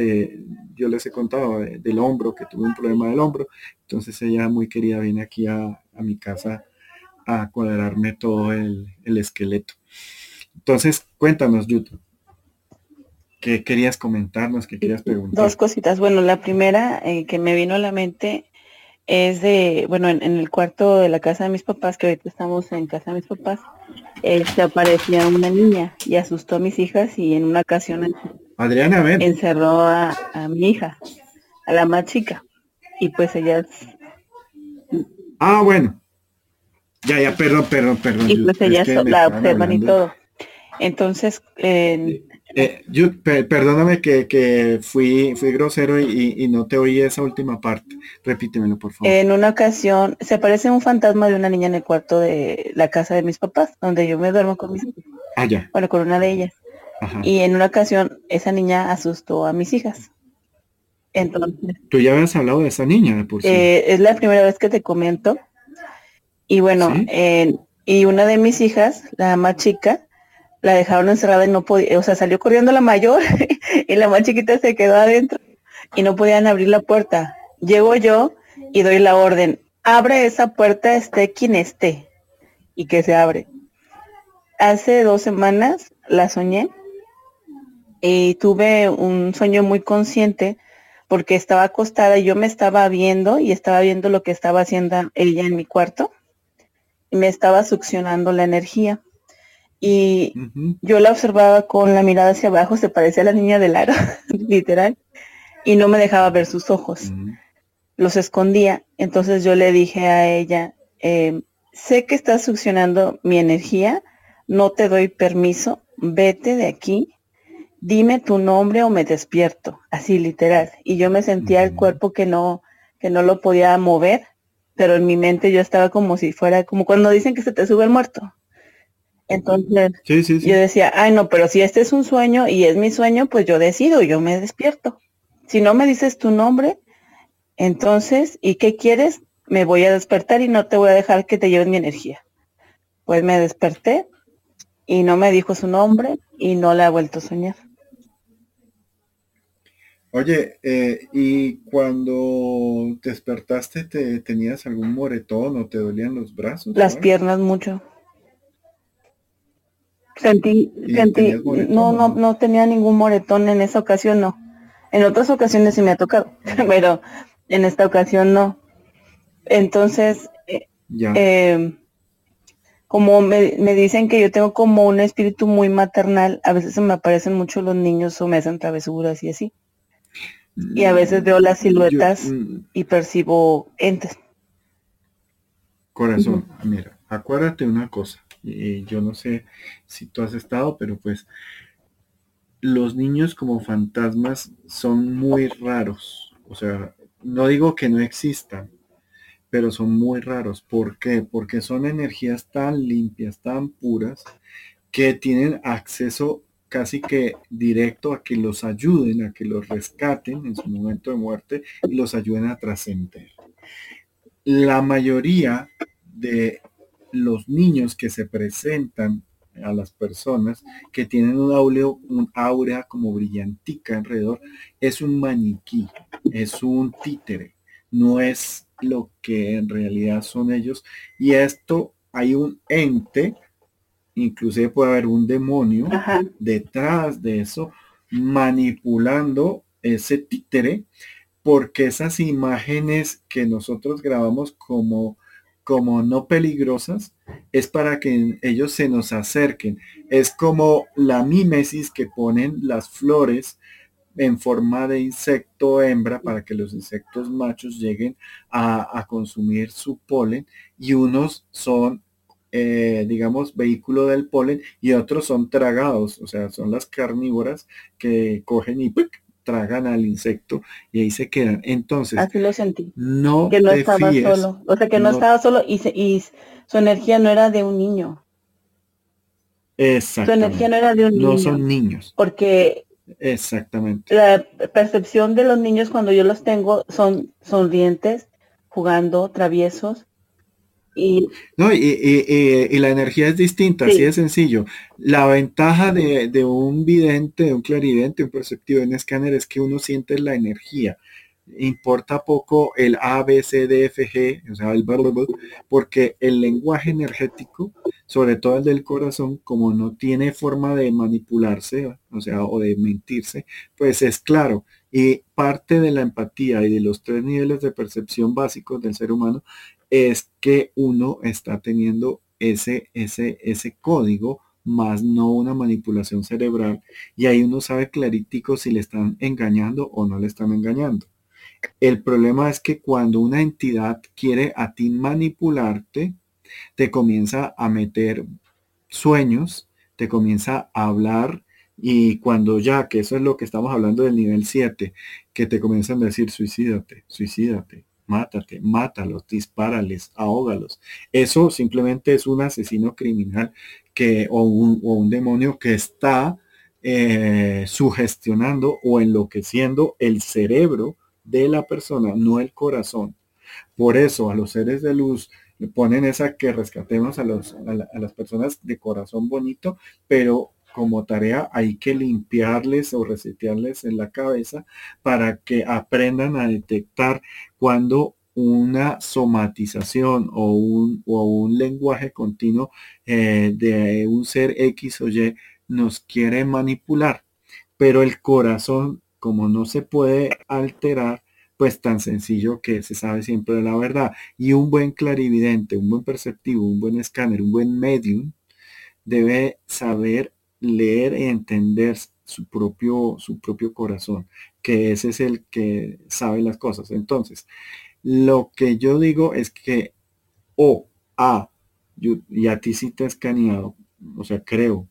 yo les he contado, del hombro, que tuve un problema del hombro. Entonces ella muy querida viene aquí a mi casa a cuadrarme todo el esqueleto. Entonces, cuéntanos, Yuto, ¿qué querías comentarnos, qué querías preguntar? Dos cositas. Bueno, la primera que me vino a la mente es en el cuarto de la casa de mis papás, que ahorita estamos en casa de mis papás, se aparecía una niña y asustó a mis hijas y en una ocasión Adriana, ven. Encerró a mi hija, a la más chica, y pues ellas... Ah, bueno. Ya, perdón. Y pues ellas la observan y todo. Entonces... yo, perdóname que fui grosero y no te oí esa última parte. Repítemelo, por favor. En una ocasión se aparece un fantasma de una niña en el cuarto de la casa de mis papás, donde yo me duermo con mis hijas. Ah, ya. Bueno, con una de ellas. Ajá. Y en una ocasión esa niña asustó a mis hijas. Entonces, tú ya habías hablado de esa niña, por sí. Es la primera vez que te comento. Y bueno, ¿sí? Y una de mis hijas, la más chica, la dejaron encerrada y no podía, o sea, salió corriendo la mayor y la más chiquita se quedó adentro y no podían abrir la puerta. Llego yo y doy la orden, abre esa puerta, esté quien esté, y que se abre. Hace 2 semanas la soñé y tuve un sueño muy consciente porque estaba acostada y yo me estaba viendo y estaba viendo lo que estaba haciendo ella en mi cuarto y me estaba succionando la energía. Y uh-huh. Yo la observaba con la mirada hacia abajo, se parecía a la niña del aro, literal, y no me dejaba ver sus ojos, uh-huh. Los escondía. Entonces yo le dije a ella, sé que estás succionando mi energía, no te doy permiso, vete de aquí, dime tu nombre o me despierto, así literal. Y yo me sentía uh-huh. El cuerpo que no lo podía mover, pero en mi mente yo estaba como si fuera, como cuando dicen que se te sube el muerto. Entonces sí. Yo decía, ay no, pero si este es un sueño y es mi sueño, pues yo decido, yo me despierto. Si no me dices tu nombre, entonces, ¿y qué quieres? Me voy a despertar y no te voy a dejar que te lleves mi energía. Pues me desperté y no me dijo su nombre y no la he vuelto a soñar. Oye, ¿y cuando te despertaste te tenías algún moretón o te dolían los brazos? Las piernas mucho. Sentí moretón, no tenía ningún moretón en esa ocasión, no. En otras ocasiones sí me ha tocado, pero en esta ocasión no. Entonces, como me dicen que yo tengo como un espíritu muy maternal, a veces se me aparecen mucho los niños o me hacen travesuras y así. Y a veces veo las siluetas y percibo entes. Corazón, uh-huh. Mira, acuérdate una cosa. Y yo no sé si tú has estado, pero pues los niños como fantasmas son muy raros. O sea, no digo que no existan, pero son muy raros. ¿Por qué? Porque son energías tan limpias, tan puras, que tienen acceso casi que directo a que los ayuden, a que los rescaten en su momento de muerte y los ayuden a trascender. La mayoría de los niños que se presentan a las personas que tienen un aura como brillantica alrededor, es un maniquí, es un títere, no es lo que en realidad son ellos. Y esto hay un ente Inclusive puede haber un demonio detrás de eso, manipulando ese títere, porque esas imágenes que nosotros grabamos como no peligrosas es para que ellos se nos acerquen. Es como la mímesis que ponen las flores en forma de insecto hembra para que los insectos machos lleguen a consumir su polen, y unos son digamos vehículo del polen y otros son tragados, o sea, son las carnívoras que cogen y ¡puc!, tragan al insecto y ahí se quedan. Entonces, así lo sentí. No, que no estaba solo, o sea, que no estaba solo y su energía no era de un niño. Exactamente. Su energía no era de un niño. No son niños. Porque exactamente. La percepción de los niños cuando yo los tengo son sonrientes, jugando, traviesos. Y la energía es distinta, sí. Así de sencillo. La ventaja de un vidente, de un clarividente, un perceptivo, un escáner, es que uno siente la energía. Importa poco el A, B, C, D, F, G, o sea, el blablabla, porque el lenguaje energético, sobre todo el del corazón, como no tiene forma de manipularse, o sea, o de mentirse, pues es claro. Y parte de la empatía y de los 3 niveles de percepción básicos del ser humano es que uno está teniendo ese código, más no una manipulación cerebral, y ahí uno sabe claritico si le están engañando o no le están engañando. El problema es que cuando una entidad quiere a ti manipularte, te comienza a meter sueños, te comienza a hablar, y cuando ya, que eso es lo que estamos hablando del nivel 7, que te comienzan a decir suicídate, suicídate, mátate, mátalos, dispárales, ahógalos. Eso simplemente es un asesino criminal o un demonio que está sugestionando o enloqueciendo el cerebro de la persona, no el corazón. Por eso a los seres de luz le ponen esa que rescatemos a las personas de corazón bonito, pero como tarea hay que limpiarles o resetearles en la cabeza para que aprendan a detectar cuando una somatización o un lenguaje continuo de un ser X o Y nos quiere manipular. Pero el corazón, como no se puede alterar, pues tan sencillo que se sabe siempre la verdad. Y un buen clarividente, un buen perceptivo, un buen escáner, un buen medium, debe saber leer y entender su propio corazón, que ese es el que sabe las cosas. Entonces, lo que yo digo es que y a ti sí te he escaneado, o sea, creo,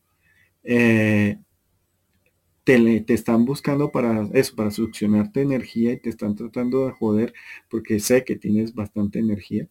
te están buscando para eso, para succionarte energía, y te están tratando de joder, porque sé que tienes bastante energía,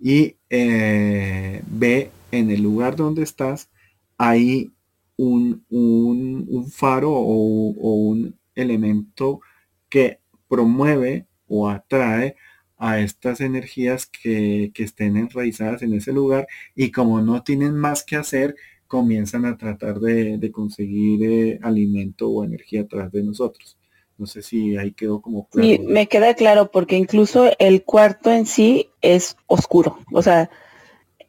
y ve en el lugar donde estás, ahí un faro o un elemento que promueve o atrae a estas energías que estén enraizadas en ese lugar, y como no tienen más que hacer, comienzan a tratar de conseguir alimento o energía atrás de nosotros. No sé si ahí quedó como claro. Sí, me queda claro, porque incluso el cuarto en sí es oscuro. O sea,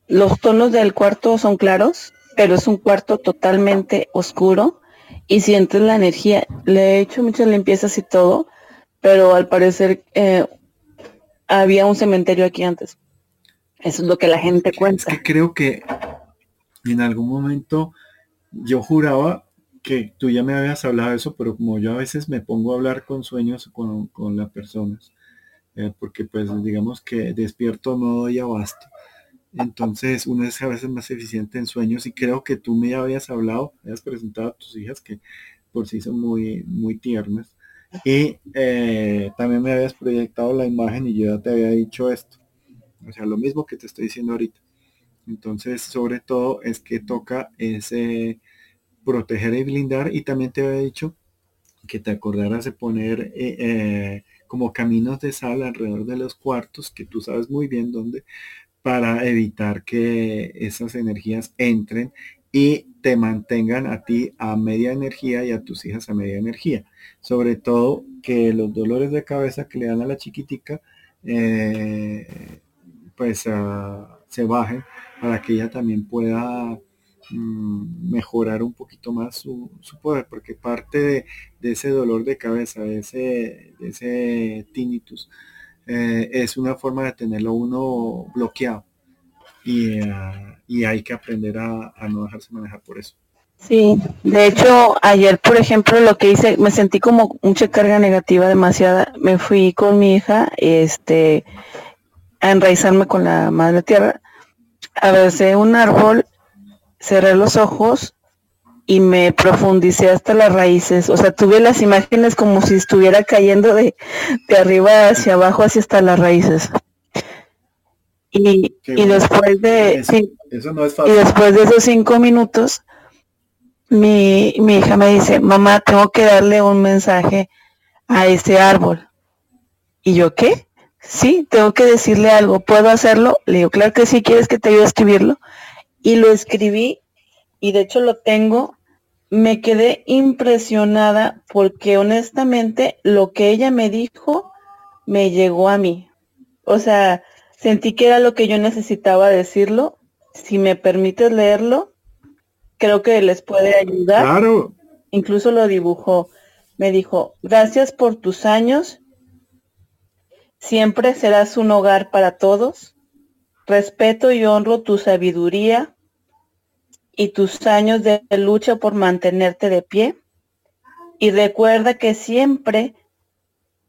los tonos del cuarto son claros, pero es un cuarto totalmente oscuro y sientes la energía. Le he hecho muchas limpiezas y todo, pero al parecer había un cementerio aquí antes. Eso es lo que la gente cuenta. Es que creo que en algún momento yo juraba que tú ya me habías hablado de eso, pero como yo a veces me pongo a hablar con sueños con las personas, porque pues digamos que despierto no doy abasto. Entonces uno es a veces más eficiente en sueños, y creo que tú me habías hablado, habías presentado a tus hijas, que por sí son muy, muy tiernas, y también me habías proyectado la imagen y yo ya te había dicho esto, o sea, lo mismo que te estoy diciendo ahorita. Entonces, sobre todo es que toca ese proteger y blindar, y también te había dicho que te acordaras de poner como caminos de sal alrededor de los cuartos, que tú sabes muy bien dónde, para evitar que esas energías entren y te mantengan a ti a media energía y a tus hijas a media energía. Sobre todo que los dolores de cabeza que le dan a la chiquitica se bajen, para que ella también pueda mejorar un poquito más su poder, porque parte de ese dolor de cabeza, de ese tinnitus, es una forma de tenerlo uno bloqueado y hay que aprender a no dejarse manejar por eso. Sí, de hecho, ayer, por ejemplo, lo que hice, me sentí como mucha carga negativa demasiada. Me fui con mi hija a enraizarme con la madre tierra. Abracé un árbol, cerré los ojos y me profundicé hasta las raíces. O sea, tuve las imágenes como si estuviera cayendo de arriba hacia abajo, hacia hasta las raíces. Y después de eso no es fácil. Y después de esos 5 minutos, mi hija me dice: mamá, tengo que darle un mensaje a ese árbol. Y yo, ¿qué? Sí, tengo que decirle algo. ¿Puedo hacerlo? Le digo, claro que sí, ¿quieres que te ayude a escribirlo? Y lo escribí, y de hecho lo tengo. Me quedé impresionada porque honestamente lo que ella me dijo me llegó a mí. O sea, sentí que era lo que yo necesitaba decirlo. Si me permites leerlo, creo que les puede ayudar. Claro. Incluso lo dibujó. Me dijo: gracias por tus años. Siempre serás un hogar para todos. Respeto y honro tu sabiduría y tus años de lucha por mantenerte de pie. Y recuerda que siempre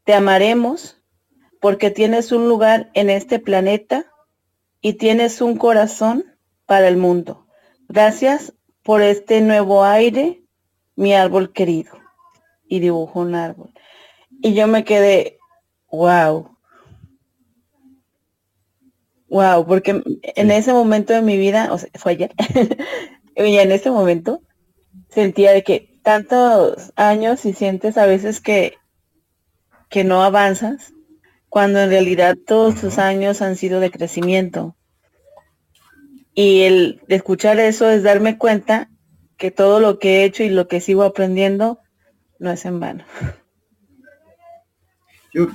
te amaremos porque tienes un lugar en este planeta y tienes un corazón para el mundo. Gracias por este nuevo aire, mi árbol querido. Y dibujó un árbol. Y yo me quedé, wow, porque en ese momento de mi vida, o sea, fue ayer, y en ese momento sentía de que tantos años y sientes a veces que no avanzas, cuando en realidad todos tus años han sido de crecimiento. Y el de escuchar eso es darme cuenta que todo lo que he hecho y lo que sigo aprendiendo no es en vano.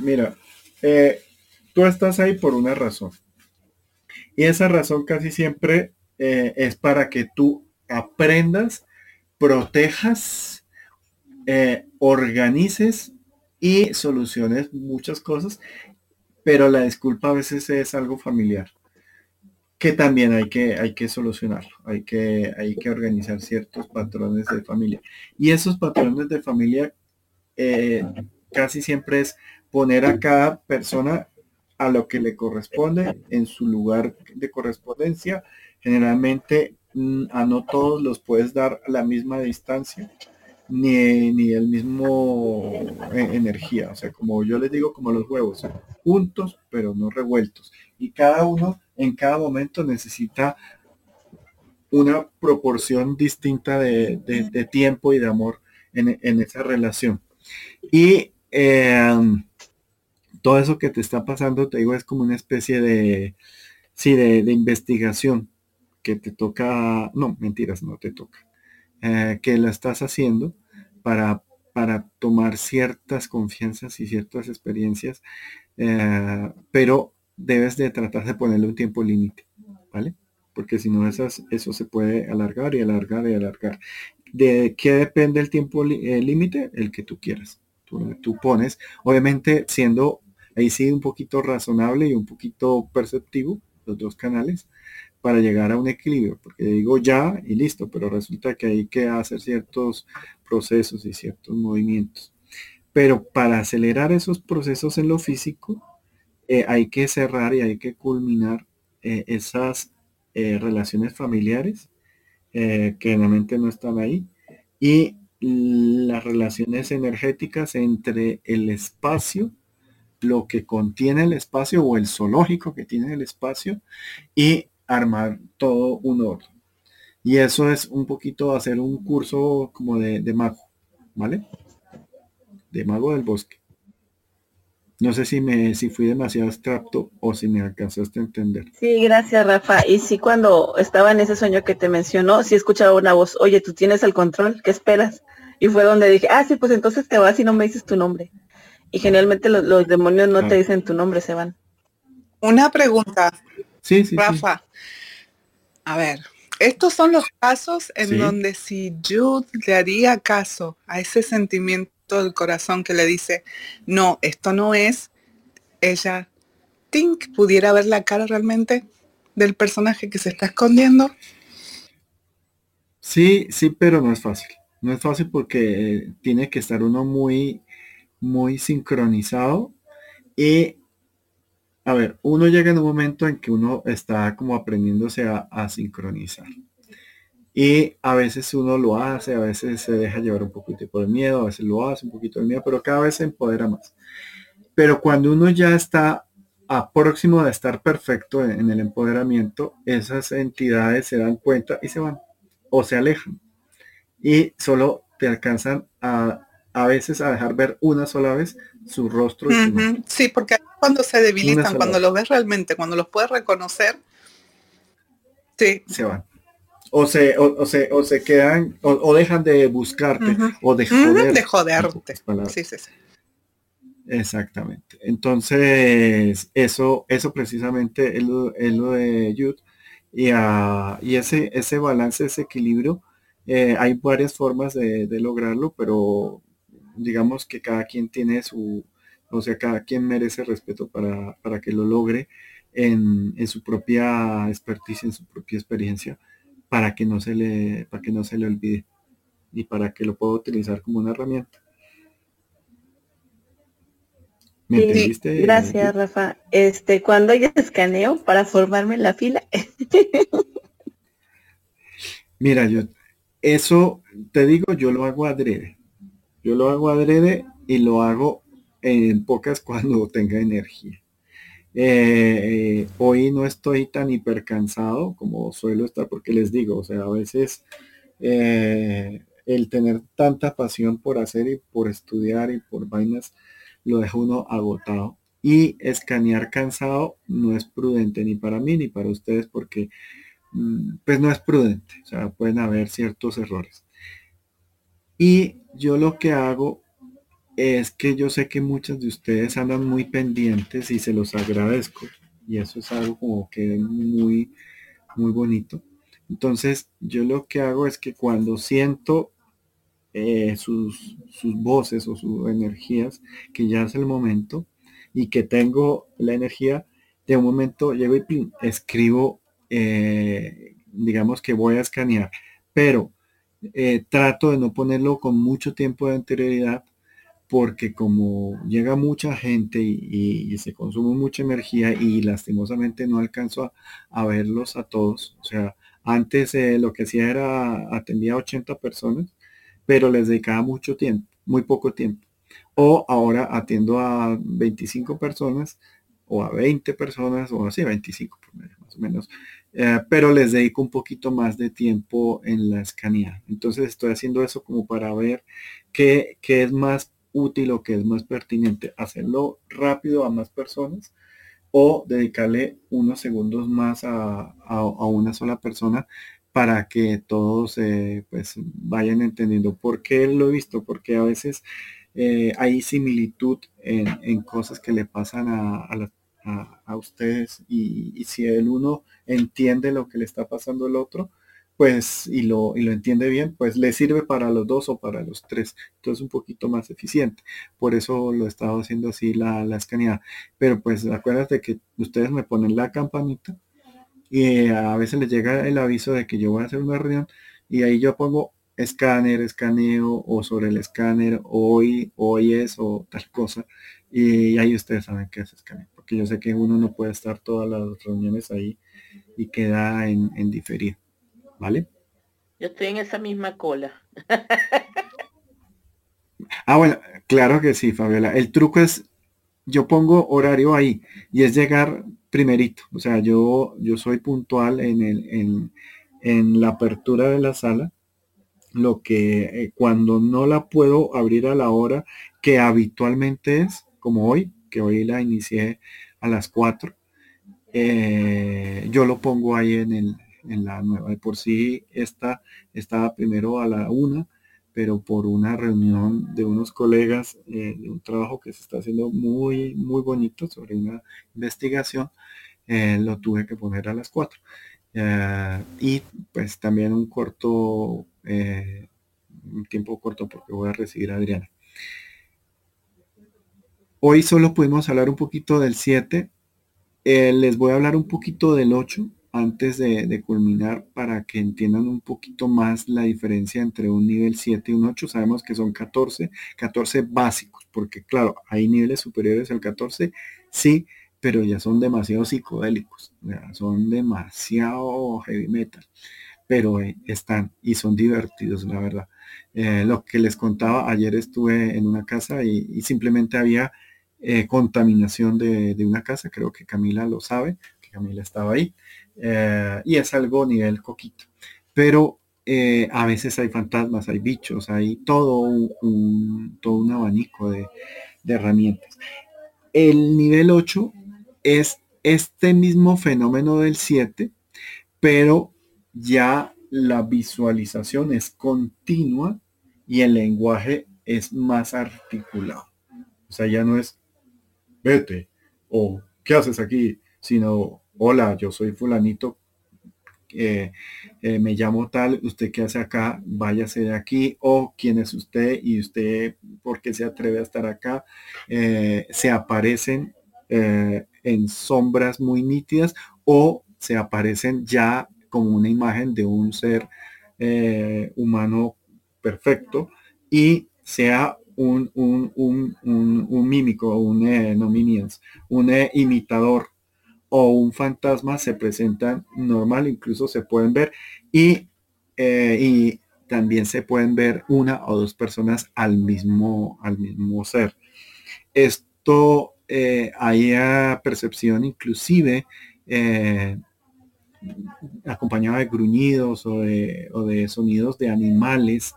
Mira, tú estás ahí por una razón. Y esa razón casi siempre es para que tú aprendas, protejas, organices y soluciones muchas cosas. Pero la disculpa a veces es algo familiar, que también hay que solucionarlo, hay que organizar ciertos patrones de familia. Y esos patrones de familia casi siempre es poner a cada persona a lo que le corresponde, en su lugar de correspondencia. Generalmente a no todos los puedes dar la misma distancia, ni el mismo energía. O sea, como yo les digo, como los huevos, juntos pero no revueltos. Y cada uno en cada momento necesita una proporción distinta de tiempo y de amor en esa relación. Y todo eso que te está pasando, te digo, es como una especie de investigación que te toca, no te toca, que la estás haciendo para tomar ciertas confianzas y ciertas experiencias, pero debes de tratar de ponerle un tiempo límite, ¿vale? Porque si no, eso se puede alargar y alargar y alargar. ¿De qué depende el tiempo límite? El que tú quieras. Tú pones, obviamente siendo ahí sí un poquito razonable y un poquito perceptivo, los dos canales, para llegar a un equilibrio, porque digo ya y listo, pero resulta que hay que hacer ciertos procesos y ciertos movimientos. Pero para acelerar esos procesos en lo físico, hay que cerrar y hay que culminar esas relaciones familiares que realmente no están ahí, y las relaciones energéticas entre el espacio, lo que contiene el espacio o el zoológico que tiene el espacio, y armar todo un orden. Y eso es un poquito hacer un curso como de mago, ¿vale? De mago del bosque. No sé si fui demasiado abstracto o si me alcanzaste a entender. Sí, gracias, Rafa. Y sí, cuando estaba en ese sueño que te mencionó, sí escuchaba una voz: oye, tú tienes el control, ¿qué esperas? Y fue donde dije, sí, pues entonces te vas y no me dices tu nombre. Y generalmente los demonios no te dicen tu nombre, se van. Una pregunta, sí, Rafa. Sí. A ver, Estos son los casos en donde si yo le haría caso a ese sentimiento del corazón que le dice, no, esto no es, ella, tink, pudiera ver la cara realmente del personaje que se está escondiendo. Sí, sí, pero no es fácil. No es fácil porque tiene que estar uno muy, muy sincronizado. Y, a ver, uno llega en un momento en que uno está como aprendiéndose a sincronizar. Y a veces uno lo hace, a veces se deja llevar un poquito por el miedo, a veces lo hace un poquito de miedo, pero cada vez se empodera más. Pero cuando uno ya está a próximo de estar perfecto en el empoderamiento, esas entidades se dan cuenta y se van o se alejan. Y solo te alcanzan a veces a dejar ver una sola vez su rostro. Y su sí, porque cuando se debilitan, cuando los ves realmente, cuando los puedes reconocer, sí, se van. O se quedan, o dejan de buscarte, o de joderte. De joderte. Sí. Exactamente. Entonces, eso precisamente es lo de Jude. Y ese balance, ese equilibrio, hay varias formas de lograrlo, pero digamos que cada quien tiene cada quien merece respeto para que lo logre en su propia expertise, en su propia experiencia, para que no se le olvide y para que lo pueda utilizar como una herramienta. ¿Me entendiste? Gracias, Rafa. Cuando yo escaneo para formarme en la fila. Mira, yo eso te digo, yo lo hago adrede y lo hago en pocas cuando tenga energía. Hoy no estoy tan hipercansado como suelo estar porque les digo, o sea, a veces el tener tanta pasión por hacer y por estudiar y por vainas lo deja uno agotado, y escanear cansado no es prudente ni para mí ni para ustedes porque pues no es prudente, o sea, pueden haber ciertos errores. Y yo lo que hago es que yo sé que muchas de ustedes andan muy pendientes y se los agradezco, y eso es algo como que muy, muy bonito. Entonces yo lo que hago es que cuando siento sus voces o sus energías, que ya es el momento y que tengo la energía, de un momento llego y escribo, digamos que voy a escanear, pero trato de no ponerlo con mucho tiempo de anterioridad porque como llega mucha gente y se consume mucha energía y lastimosamente no alcanzo a verlos a todos. O sea, antes lo que hacía era atendía a 80 personas, pero les dedicaba mucho tiempo, muy poco tiempo. O ahora atiendo a 25 personas, o a 20 personas, o así, 25 más o menos, pero les dedico un poquito más de tiempo en la escaneada. Entonces estoy haciendo eso como para ver qué es más útil o qué es más pertinente, hacerlo rápido a más personas o dedicarle unos segundos más a una sola persona, para que todos pues vayan entendiendo por qué lo he visto, porque a veces hay similitud en cosas que le pasan a ustedes y si el uno entiende lo que le está pasando al otro, pues y lo entiende bien, pues le sirve para los dos o para los tres, entonces un poquito más eficiente. Por eso lo he estado haciendo así la escaneada, pero pues acuérdate que ustedes me ponen la campanita y a veces les llega el aviso de que yo voy a hacer una reunión y ahí yo pongo escaneo o sobre el escáner, hoy es o tal cosa, y ahí ustedes saben qué es escaneo, porque yo sé que uno no puede estar todas las reuniones ahí y queda en diferido, ¿vale? Yo estoy en esa misma cola. Ah, bueno, claro que sí, Fabiola. El truco es, yo pongo horario ahí y es llegar primerito, o sea, yo soy puntual en la apertura de la sala, lo que cuando no la puedo abrir a la hora que habitualmente es, como hoy, que hoy la inicié a las 4, yo lo pongo ahí en la nueva. De por sí esta estaba primero a la 1, pero por una reunión de unos colegas, de un trabajo que se está haciendo muy, muy bonito sobre una investigación, lo tuve que poner a las 4. Y pues también un tiempo corto porque voy a recibir a Adriana. Hoy solo pudimos hablar un poquito del 7. Les voy a hablar un poquito del 8 antes de culminar para que entiendan un poquito más la diferencia entre un nivel 7 y un 8. Sabemos que son 14 básicos, porque claro, hay niveles superiores al 14, sí, pero ya son demasiado psicodélicos, ya son demasiado heavy metal, pero están y son divertidos, la verdad. Lo que les contaba, ayer estuve en una casa y simplemente había contaminación de una casa, creo que Camila lo sabe, que Camila estaba ahí, y es algo nivel coquito, pero a veces hay fantasmas, hay bichos, hay todo un abanico de herramientas. El nivel 8 es este mismo fenómeno del 7, pero ya la visualización es continua y el lenguaje es más articulado. O sea, ya no es vete o ¿qué haces aquí?, sino hola, yo soy fulanito, me llamo tal, usted qué hace acá, váyase de aquí, o quién es usted y usted por qué se atreve a estar acá. Se aparecen en sombras muy nítidas o se aparecen ya como una imagen de un ser humano perfecto, y sea un mímico, un imitador o un fantasma, se presentan normal, incluso se pueden ver, y también se pueden ver una o dos personas al mismo ser. Esto hay a percepción inclusive acompañada de gruñidos o de sonidos de animales,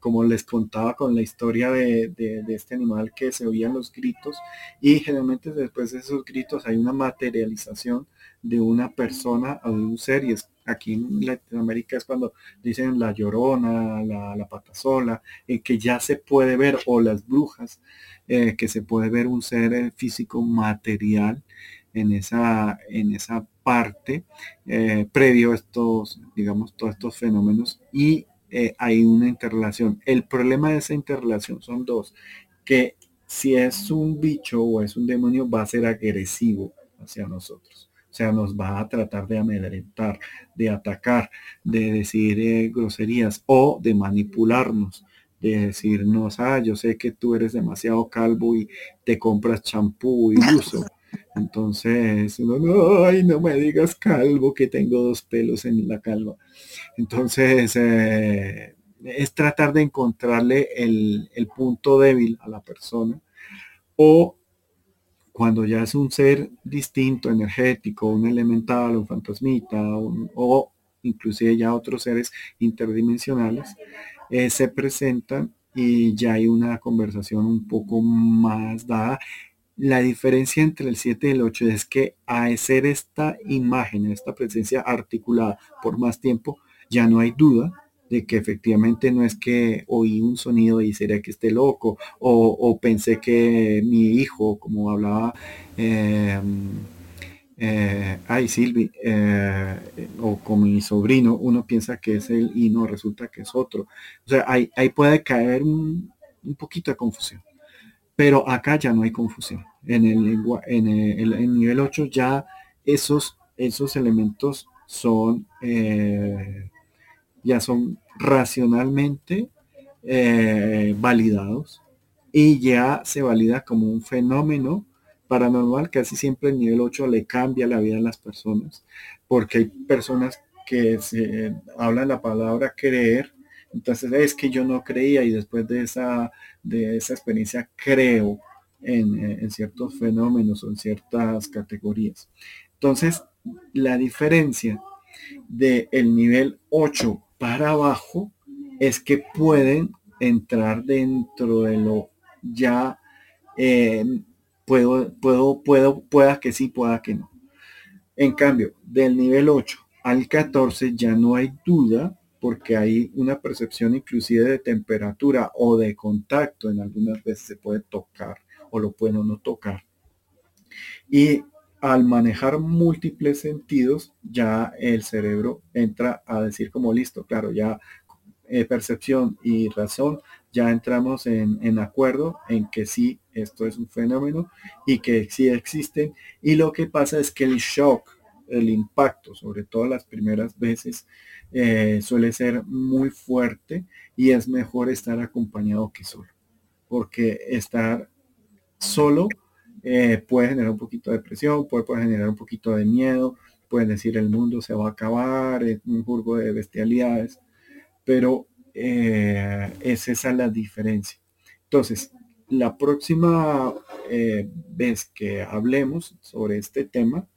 como les contaba con la historia de este animal que se oían los gritos, y generalmente después de esos gritos hay una materialización de una persona o de un ser, y es aquí en Latinoamérica es cuando dicen la Llorona, la Patasola, que ya se puede ver, o las brujas, que se puede ver un ser físico material en esa parte, previo a estos, digamos, todos estos fenómenos, y hay una interrelación. El problema de esa interrelación son dos: que si es un bicho o es un demonio, va a ser agresivo hacia nosotros, o sea, nos va a tratar de amedrentar, de atacar, de decir groserías, o de manipularnos, de decirnos, yo sé que tú eres demasiado calvo y te compras champú y uso. Entonces, no me digas calvo, que tengo 2 pelos en la calva. Entonces, es tratar de encontrarle el punto débil a la persona. O cuando ya es un ser distinto, energético, un elemental, un fantasmita, o inclusive ya otros seres interdimensionales, se presentan y ya hay una conversación un poco más dada. La diferencia entre el 7 y el 8 es que al ser esta imagen, esta presencia articulada por más tiempo, ya no hay duda de que efectivamente no es que oí un sonido y sería que esté loco, o pensé que mi hijo, como hablaba Silvi, o con mi sobrino, uno piensa que es él y no, resulta que es otro. O sea, ahí puede caer un poquito de confusión. Pero acá ya no hay confusión. En el nivel 8 ya esos elementos son, ya son racionalmente validados, y ya se valida como un fenómeno paranormal. Casi siempre el nivel 8 le cambia la vida a las personas, porque hay personas que hablan la palabra creer. Entonces, es que yo no creía, y después de esa experiencia creo en ciertos fenómenos o en ciertas categorías. Entonces, la diferencia del nivel 8 para abajo es que pueden entrar dentro de lo ya pueda que sí, pueda que no. En cambio, del nivel 8 al 14 ya no hay duda, porque hay una percepción inclusive de temperatura o de contacto. En algunas veces se puede tocar, o lo pueden o no tocar. Y al manejar múltiples sentidos, ya el cerebro entra a decir como listo, claro, ya percepción y razón, ya entramos en acuerdo en que sí, esto es un fenómeno y que sí existen. Y lo que pasa es que el shock, el impacto, sobre todo las primeras veces, suele ser muy fuerte y es mejor estar acompañado que solo, porque estar solo puede generar un poquito de presión, puede generar un poquito de miedo, pueden decir el mundo se va a acabar, es un jurgo de bestialidades, pero es esa la diferencia. Entonces, la próxima vez que hablemos sobre este tema,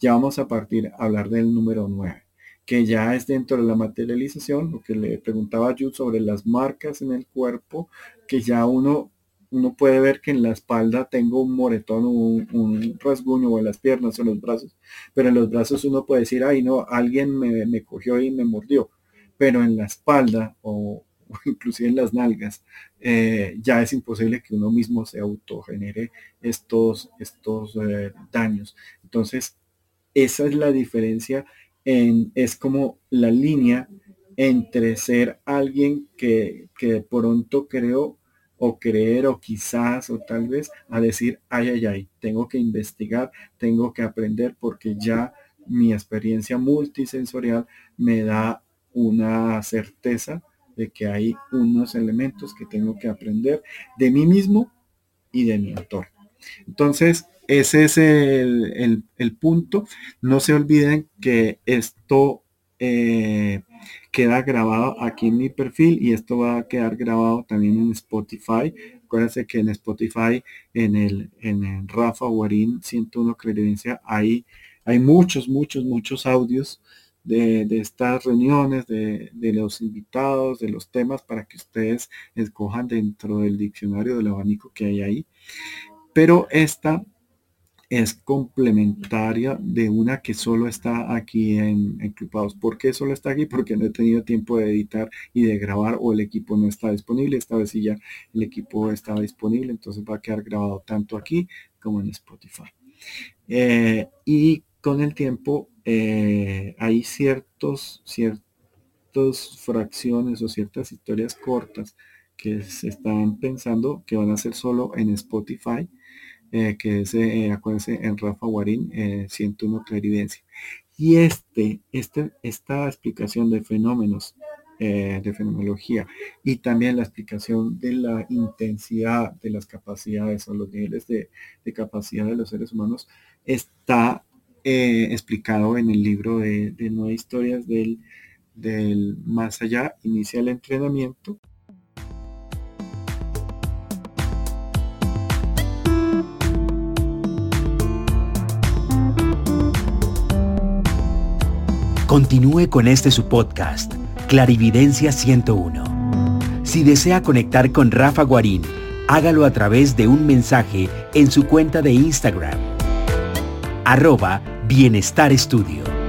ya vamos a partir a hablar del número 9, que ya es dentro de la materialización, lo que le preguntaba yo sobre las marcas en el cuerpo, que ya uno puede ver que en la espalda tengo un moretón o un rasguño, o en las piernas o en los brazos, pero en los brazos uno puede decir, ay no, alguien me cogió y me mordió, pero en la espalda o inclusive en las nalgas, ya es imposible que uno mismo se autogenere estos daños. Entonces, esa es la diferencia, es como la línea entre ser alguien que de pronto creo o creer o quizás o tal vez a decir, ay, tengo que investigar, tengo que aprender porque ya mi experiencia multisensorial me da una certeza de que hay unos elementos que tengo que aprender de mí mismo y de mi entorno. Entonces, ese es el punto. No se olviden que esto queda grabado aquí en mi perfil y esto va a quedar grabado también en Spotify. Acuérdense que en Spotify, en el Rafa Guarín 101 Clarividencia, ahí hay muchos audios de estas reuniones, de los invitados, de los temas para que ustedes escojan dentro del diccionario del abanico que hay ahí. Pero esta es complementaria de una que solo está aquí en Clubhouse. ¿Por qué solo está aquí? Porque no he tenido tiempo de editar y de grabar, o el equipo no está disponible. Esta vez sí ya el equipo estaba disponible, entonces va a quedar grabado tanto aquí como en Spotify. Y con el tiempo hay ciertas fracciones o ciertas historias cortas que se están pensando que van a ser solo en Spotify. Que es, acuérdense, en Rafa Guarín 101 Clarividencia. Y esta explicación de fenómenos, de fenomenología, y también la explicación de la intensidad de las capacidades o los niveles de capacidad de los seres humanos está explicado en el libro de 9 historias del más allá, inicia el entrenamiento. Continúe con este su podcast, Clarividencia 101. Si desea conectar con Rafa Guarín, hágalo a través de un mensaje en su cuenta de Instagram, @Bienestar Estudio.